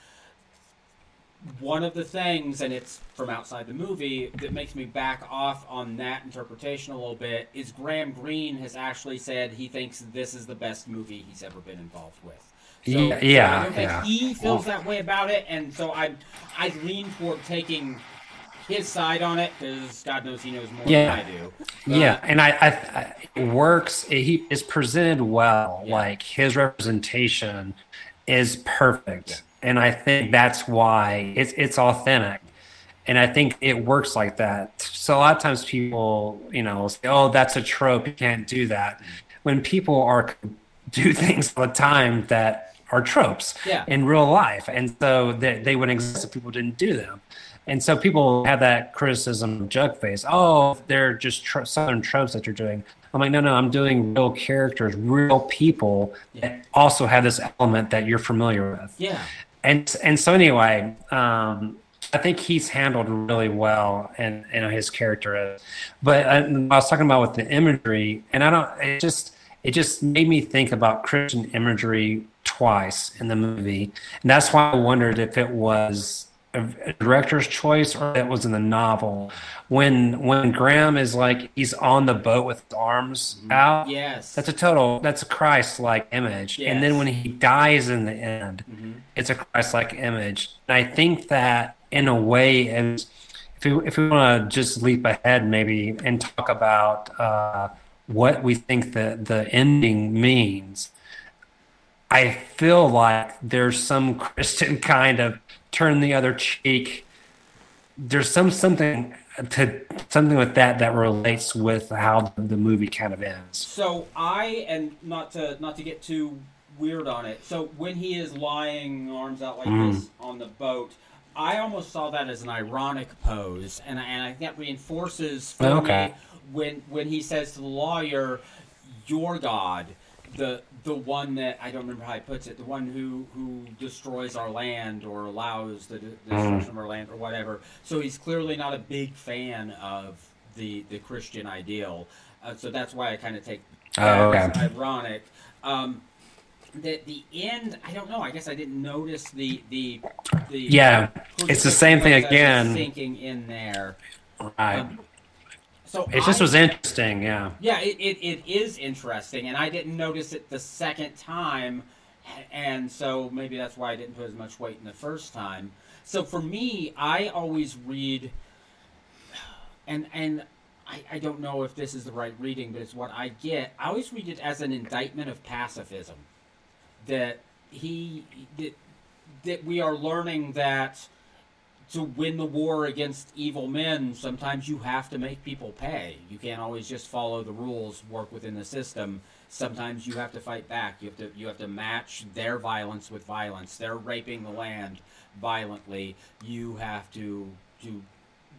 One of the things, and it's from outside the movie, that makes me back off on that interpretation a little bit is Graham Greene has actually said he thinks this is the best movie he's ever been involved with. So, yeah, yeah, I don't think yeah. he feels that way about it, and so I, I lean toward taking his side on it because God knows he knows more yeah. than I do. But, yeah, and I, I, it works. He is presented well. Yeah. Like his representation is perfect. Yeah. And I think that's why it's it's authentic, and I think it works like that. So a lot of times people, you know, will say, "Oh, that's a trope. You can't do that." When people are do things all the time that are tropes yeah. in real life, and so they, they wouldn't exist if people didn't do them. And so people have that criticism of Jugface. Oh, they're just tro- Southern tropes that you're doing. I'm like, no, no, I'm doing real characters, real people yeah. that also have this element that you're familiar with. Yeah. And and so anyway, um, I think he's handled really well, and you know his character is. But I, I was talking about with the imagery, and I don't. It just it just made me think about Christian imagery twice in the movie, and that's why I wondered if it was a director's choice or that was in the novel. When when Graham is like he's on the boat with his arms out, yes, that's a total that's a Christ-like image. Yes. And then when he dies in the end, mm-hmm. it's a Christ-like image. And I think that in a way, is, if we, if we want to just leap ahead maybe and talk about uh, what we think the the ending means, I feel like there's some Christian kind of turn the other cheek. There's some something to something with that that relates with how the movie kind of ends. So I and not to not to get too weird on it. So when he is lying arms out like mm. this on the boat, I almost saw that as an ironic pose, and and I think that reinforces for okay. me when when he says to the lawyer, "Your God." The the one that, I don't remember how he puts it, the one who, who destroys our land or allows the, the destruction of our land or whatever. So he's clearly not a big fan of the the Christian ideal. Uh, so that's why I kind of take that oh, okay. as ironic. Um, the, the end, I don't know. I guess I didn't notice the... the, the yeah, it's the same thing again. Sinking in there. Right. Um, So it just I, was interesting, yeah. Yeah, it, it, it is interesting, and I didn't notice it the second time, and so maybe that's why I didn't put as much weight in the first time. So for me, I always read, and and I, I don't know if this is the right reading, but it's what I get. I always read it as an indictment of pacifism, that he that, that we are learning that to win the war against evil men, sometimes you have to make people pay. You can't always just follow the rules, work within the system. Sometimes you have to fight back. You have to you have to match their violence with violence. They're raping the land violently. You have to to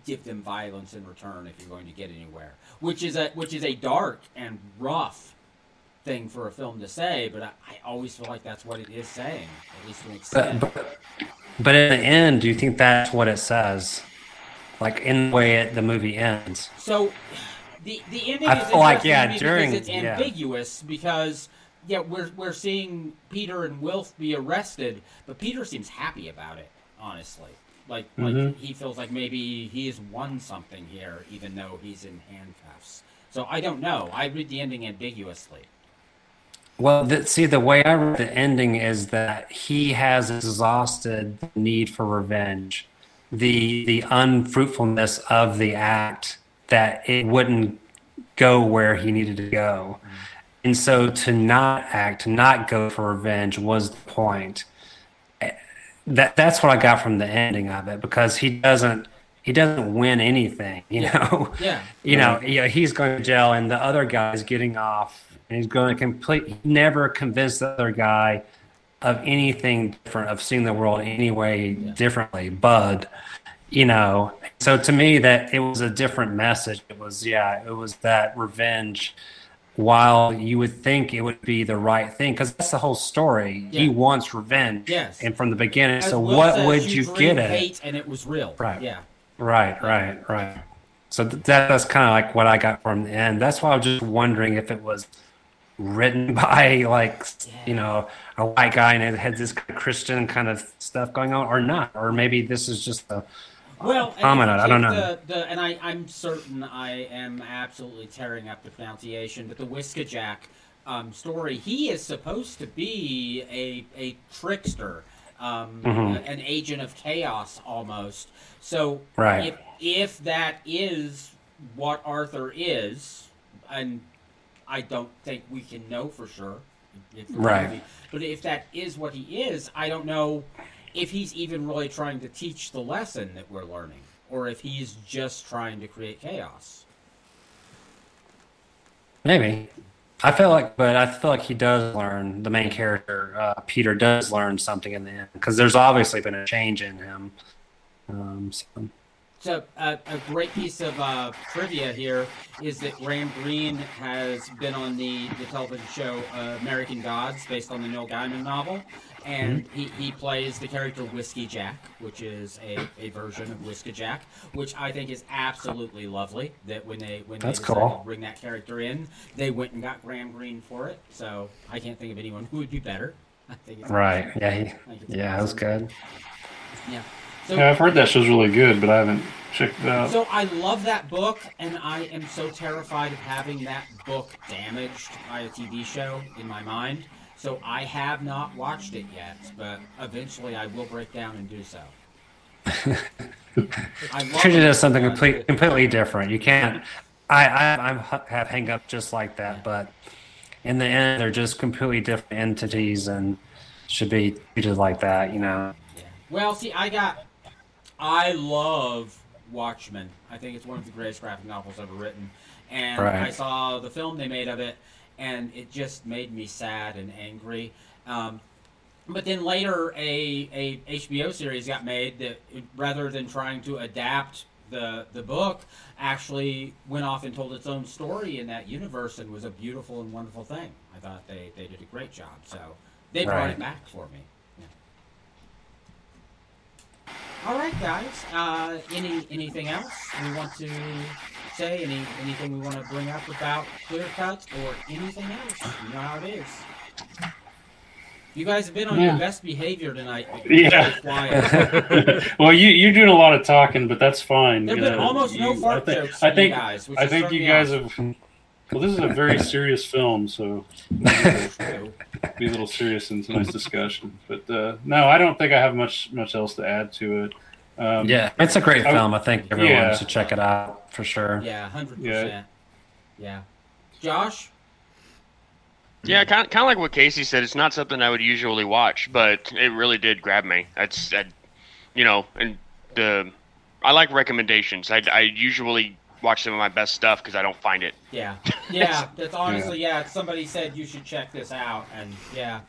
give them violence in return if you're going to get anywhere. Which is a which is a dark and rough thing for a film to say, but I, I always feel like that's what it is saying, at least to an extent. But, but, but in the end, do you think that's what it says? Like in the way it, the movie ends. So the the ending I is feel like yeah during because it's ambiguous yeah. because yeah we're we're seeing Peter and Wilf be arrested, but Peter seems happy about it, honestly. Like mm-hmm. like he feels like maybe he's won something here, even though he's in handcuffs. So I don't know. I read the ending ambiguously. Well, the, see, the way I read the ending is that he has exhausted the need for revenge, the the unfruitfulness of the act, that it wouldn't go where he needed to go. Mm-hmm. And so to not act, to not go for revenge was the point. That That's what I got from the ending of it, because he doesn't he doesn't win anything, you know? Yeah. you know, yeah, he's going to jail, and the other guy's getting off. And he's going to complete, he never convinced the other guy of anything different, of seeing the world any way yeah. differently, bud, you know. So to me, that it was a different message. It was, yeah, it was that revenge, while you would think it would be the right thing, because that's the whole story. Yeah. He wants revenge. Yes. And from the beginning, As so well what would you, you get at it? And it was real. Right. Yeah. Right, right, right. So th- that's kind of like what I got from the end. That's why I was just wondering if it was written by like yeah. you know a white guy and it had this kind of Christian kind of stuff going on, or not, or maybe this is just a well prominent. I don't know. The, the, and I, I'm certain I am absolutely tearing up the pronunciation, but the Whiskey Jack um, story, he is supposed to be a a trickster, um, mm-hmm. an agent of chaos almost. So right. if if that is what Arthur is, and I don't think we can know for sure. Right. Movie. But if that is what he is, I don't know if he's even really trying to teach the lesson that we're learning, or if he's just trying to create chaos. Maybe. I feel like, but I feel like he does learn, the main character, uh, Peter, does learn something in the end, because there's obviously been a change in him. Um, so. So uh, a great piece of uh, trivia here is that Graham Greene has been on the, the television show uh, American Gods, based on the Neil Gaiman novel, and he, he plays the character Whiskey Jack, which is a, a version of Whiskey Jack, which I think is absolutely lovely. That when they when That's they cool. to bring that character in, they went and got Graham Greene for it. So I can't think of anyone who would be better. I think it's right. Awesome. Yeah. He, think it's yeah. Awesome. That was good. Yeah. So, yeah, I've heard that show's really good, but I haven't checked it out. So I love that book, and I am so terrified of having that book damaged by a T V show in my mind. So I have not watched it yet, but eventually I will break down and do so. Treat it as something complete, completely different. You can't. I, I, I have hang up just like that, yeah. But in the end, they're just completely different entities and should be treated like that, you know. Yeah. Well, see, I got. I love Watchmen. I think it's one of the greatest graphic novels ever written. And right. I saw the film they made of it, and it just made me sad and angry. Um, but then later, a, a H B O series got made that, rather than trying to adapt the the book, actually went off and told its own story in that universe, and was a beautiful and wonderful thing. I thought they, they did a great job. So they brought right. it back for me. All right, guys. Uh, any anything else we want to say? Any anything we want to bring up about Clearcut or anything else? You know how it is. You guys have been on yeah. your best behavior tonight. Yeah. Quiet. Well, you you're doing a lot of talking, but that's fine. There've been know, almost you, no fart I think, jokes. I think you guys. I think you guys out. have. Well, this is a very serious film, so be a little serious in tonight's discussion. But uh, no, I don't think I have much much else to add to it. Um, yeah, it's a great I, film. I think everyone yeah. should check it out for sure. Yeah, one hundred percent. Yeah. yeah. Josh? Yeah, kind of, kind of like what Casey said. It's not something I would usually watch, but it really did grab me. That's, I, you know, and the I like recommendations. I, I usually watch some of my best stuff because I don't find it. Yeah, yeah. That's honestly, yeah. yeah. Somebody said you should check this out, and yeah,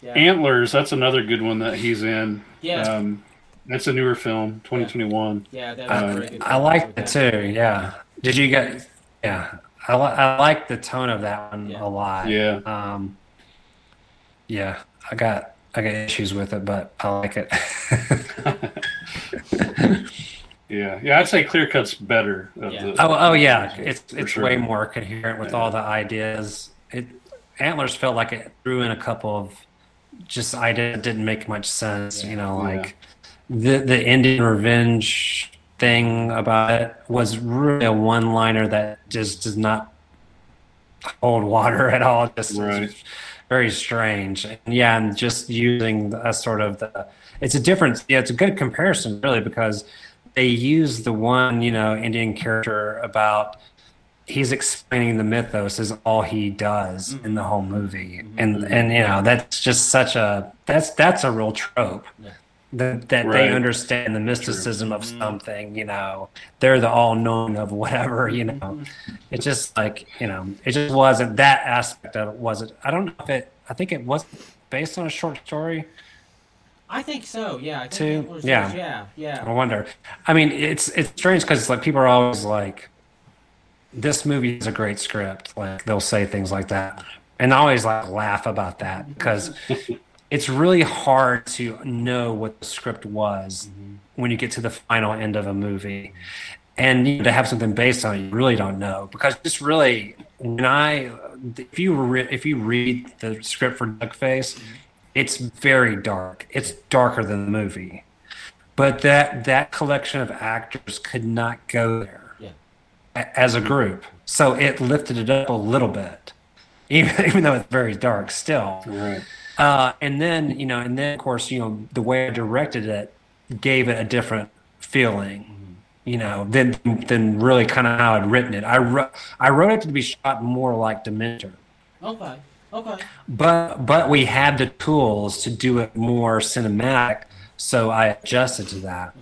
yeah. Antlers. That's another good one that he's in. Yeah. Um, that's a newer film, twenty twenty-one. Yeah, that was um, really good. I like it too. Yeah. Did you guys? Yeah. I, li- I like the tone of that one yeah. a lot. Yeah. Um, yeah. I got I got issues with it, but I like it. yeah. Yeah. I'd say Clearcut's better. Of yeah. the, oh, oh yeah. It's it's sure. way more coherent with yeah. all the ideas. It Antlers felt like it threw in a couple of just ideas that didn't make much sense. Yeah. You know, like yeah. the the Indian revenge thing about it was really a one-liner that just does not hold water at all. Just right. very strange. And yeah, and just using a sort of the it's a difference. Yeah, it's a good comparison really because they use the one you know Indian character about he's explaining the mythos is all he does mm-hmm. in the whole movie, mm-hmm. and and you know that's just such a that's that's a real trope. Yeah. That, that right. they understand the mysticism True. Of something, you know. They're the all-knowing of whatever, you know. It's just like, you know, it just wasn't that aspect of it, was it? I don't know if it, I think it was based on a short story. I think so, yeah. I think Two? Was, yeah. yeah, yeah. I wonder. I mean, it's it's strange because like, people are always like, this movie is a great script. Like, they'll say things like that. And I always like laugh about that because... it's really hard to know what the script was mm-hmm. when you get to the final end of a movie. And you know, to have something based on it, you really don't know. Because it's really, when I, if you, re- if you read the script for Jugface, mm-hmm. it's very dark. It's darker than the movie. But that, that collection of actors could not go there yeah. a- as a group. So it lifted it up a little bit, even, even though it's very dark still. Right. Uh, and then, you know, and then, of course, you know, the way I directed it gave it a different feeling, you know, than than really kind of how I'd written it. I, ru- I wrote it to be shot more like Dementer. Okay, okay. But, but we had the tools to do it more cinematic, so I adjusted to that.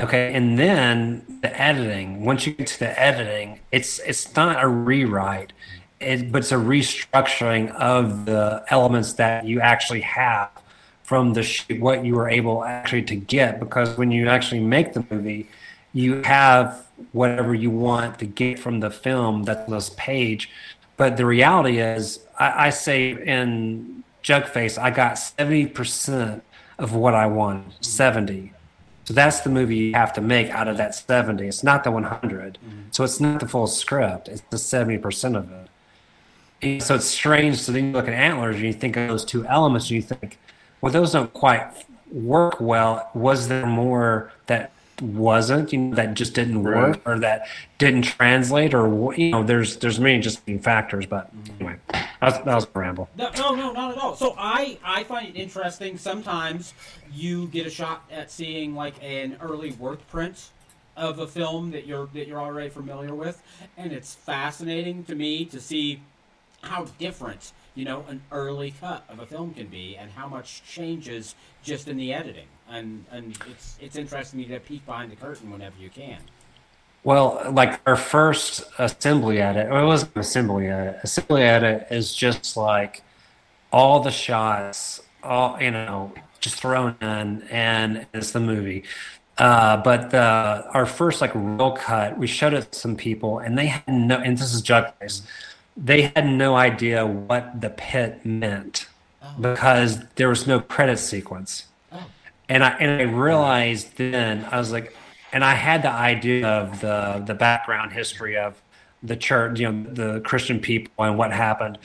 Okay, and then the editing, once you get to the editing, it's it's not a rewrite. It, but it's a restructuring of the elements that you actually have from the shoot, what you were able actually to get. Because when you actually make the movie, you have whatever you want to get from the film that's this page. But the reality is, I, I say in Jugface, I got seventy percent of what I wanted, seventy. So that's the movie you have to make out of that seventy. It's not the one hundred. Mm-hmm. So it's not the full script. It's the seventy percent of it. So it's strange. So then you look at Antlers and you think of those two elements and you think, well, those don't quite work well. Was there more that wasn't, you know, that just didn't work or that didn't translate or, you know, there's there's many just factors. But anyway, that was, that was a ramble. No, no, no, not at all. So I, I find it interesting. Sometimes you get a shot at seeing like an early work print of a film that you're that you're already familiar with. And it's fascinating to me to see how different, you know, an early cut of a film can be and how much changes just in the editing. And and it's it's interesting to peek behind the curtain whenever you can. Well, like our first assembly edit, well, it wasn't an assembly edit. Assembly edit is just like all the shots, all, you know, just thrown in and it's the movie. Uh, but the, our first like real cut, we showed it to some people and they had no, and this is Jugface, they had no idea what the pit meant because there was no credit sequence. Oh. And I and I realized then, I was like, and I had the idea of the, the background history of the church, you know, the Christian people and what happened.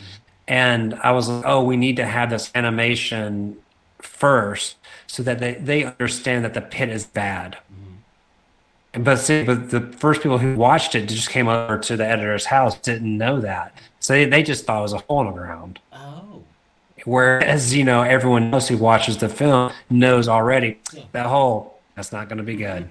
And I was like, oh, we need to have this animation first so that they, they understand that the pit is bad. But see, but the first people who watched it just came over to the editor's house, didn't know that. So they, they just thought it was a hole in the ground. Oh. Whereas, you know, everyone else who watches the film knows already yeah. that hole, That's not going to be good.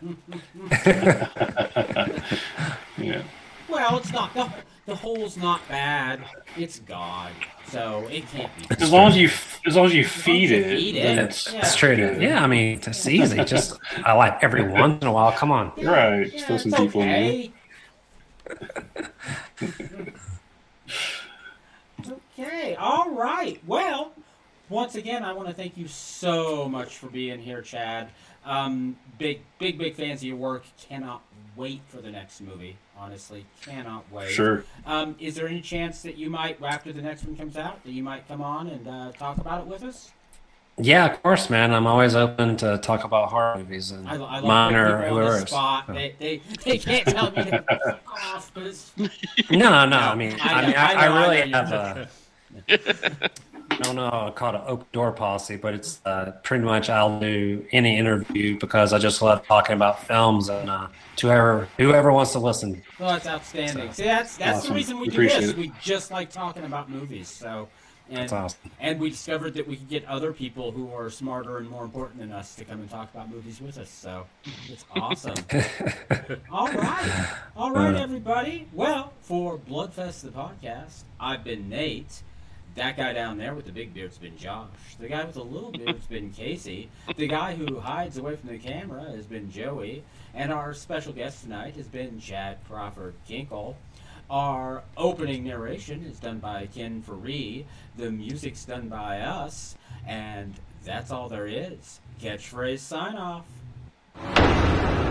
Yeah. Well, it's not the, the hole's not bad. It's God, so it can't be. As long as you, as long as you feed it, it's yeah. true. Yeah. yeah, I mean it's easy. Just I like every once in a while. Come on, yeah, right? Yeah, throw some people okay. in. Okay, all right. Well, once again, I want to thank you so much for being here, Chad. Um, big, big, big fans of your work. Cannot wait for the next movie. Honestly, cannot wait. Sure. Um, is there any chance that you might, after the next one comes out, that you might come on and uh, talk about it with us? Yeah, of course, man. I'm always open to talk about horror movies and I, I love mine or whoever's. The spot. Oh. They, they, they can't tell me to fuck off. But it's... No, no. I mean, I, I, mean, I, I, know, I really I have a. I don't know how I call it an open door policy, but it's uh, pretty much I'll do any interview because I just love talking about films and uh, to whoever whoever wants to listen. Well, that's outstanding. So, See, that's that's awesome. The reason we do this. It. We just like talking about movies. So, and, that's awesome. And we discovered that we could get other people who are smarter and more important than us to come and talk about movies with us. So it's awesome. All right, all right, everybody. Well, for Bloodfest the podcast, I've been Nate. That guy down there with the big beard's been Josh. The guy with the little beard's been Casey. The guy who hides away from the camera has been Joey. And our special guest tonight has been Chad Crawford Kinkle. Our opening narration is done by Ken Faree. The music's done by us. And that's all there is. Catchphrase sign off.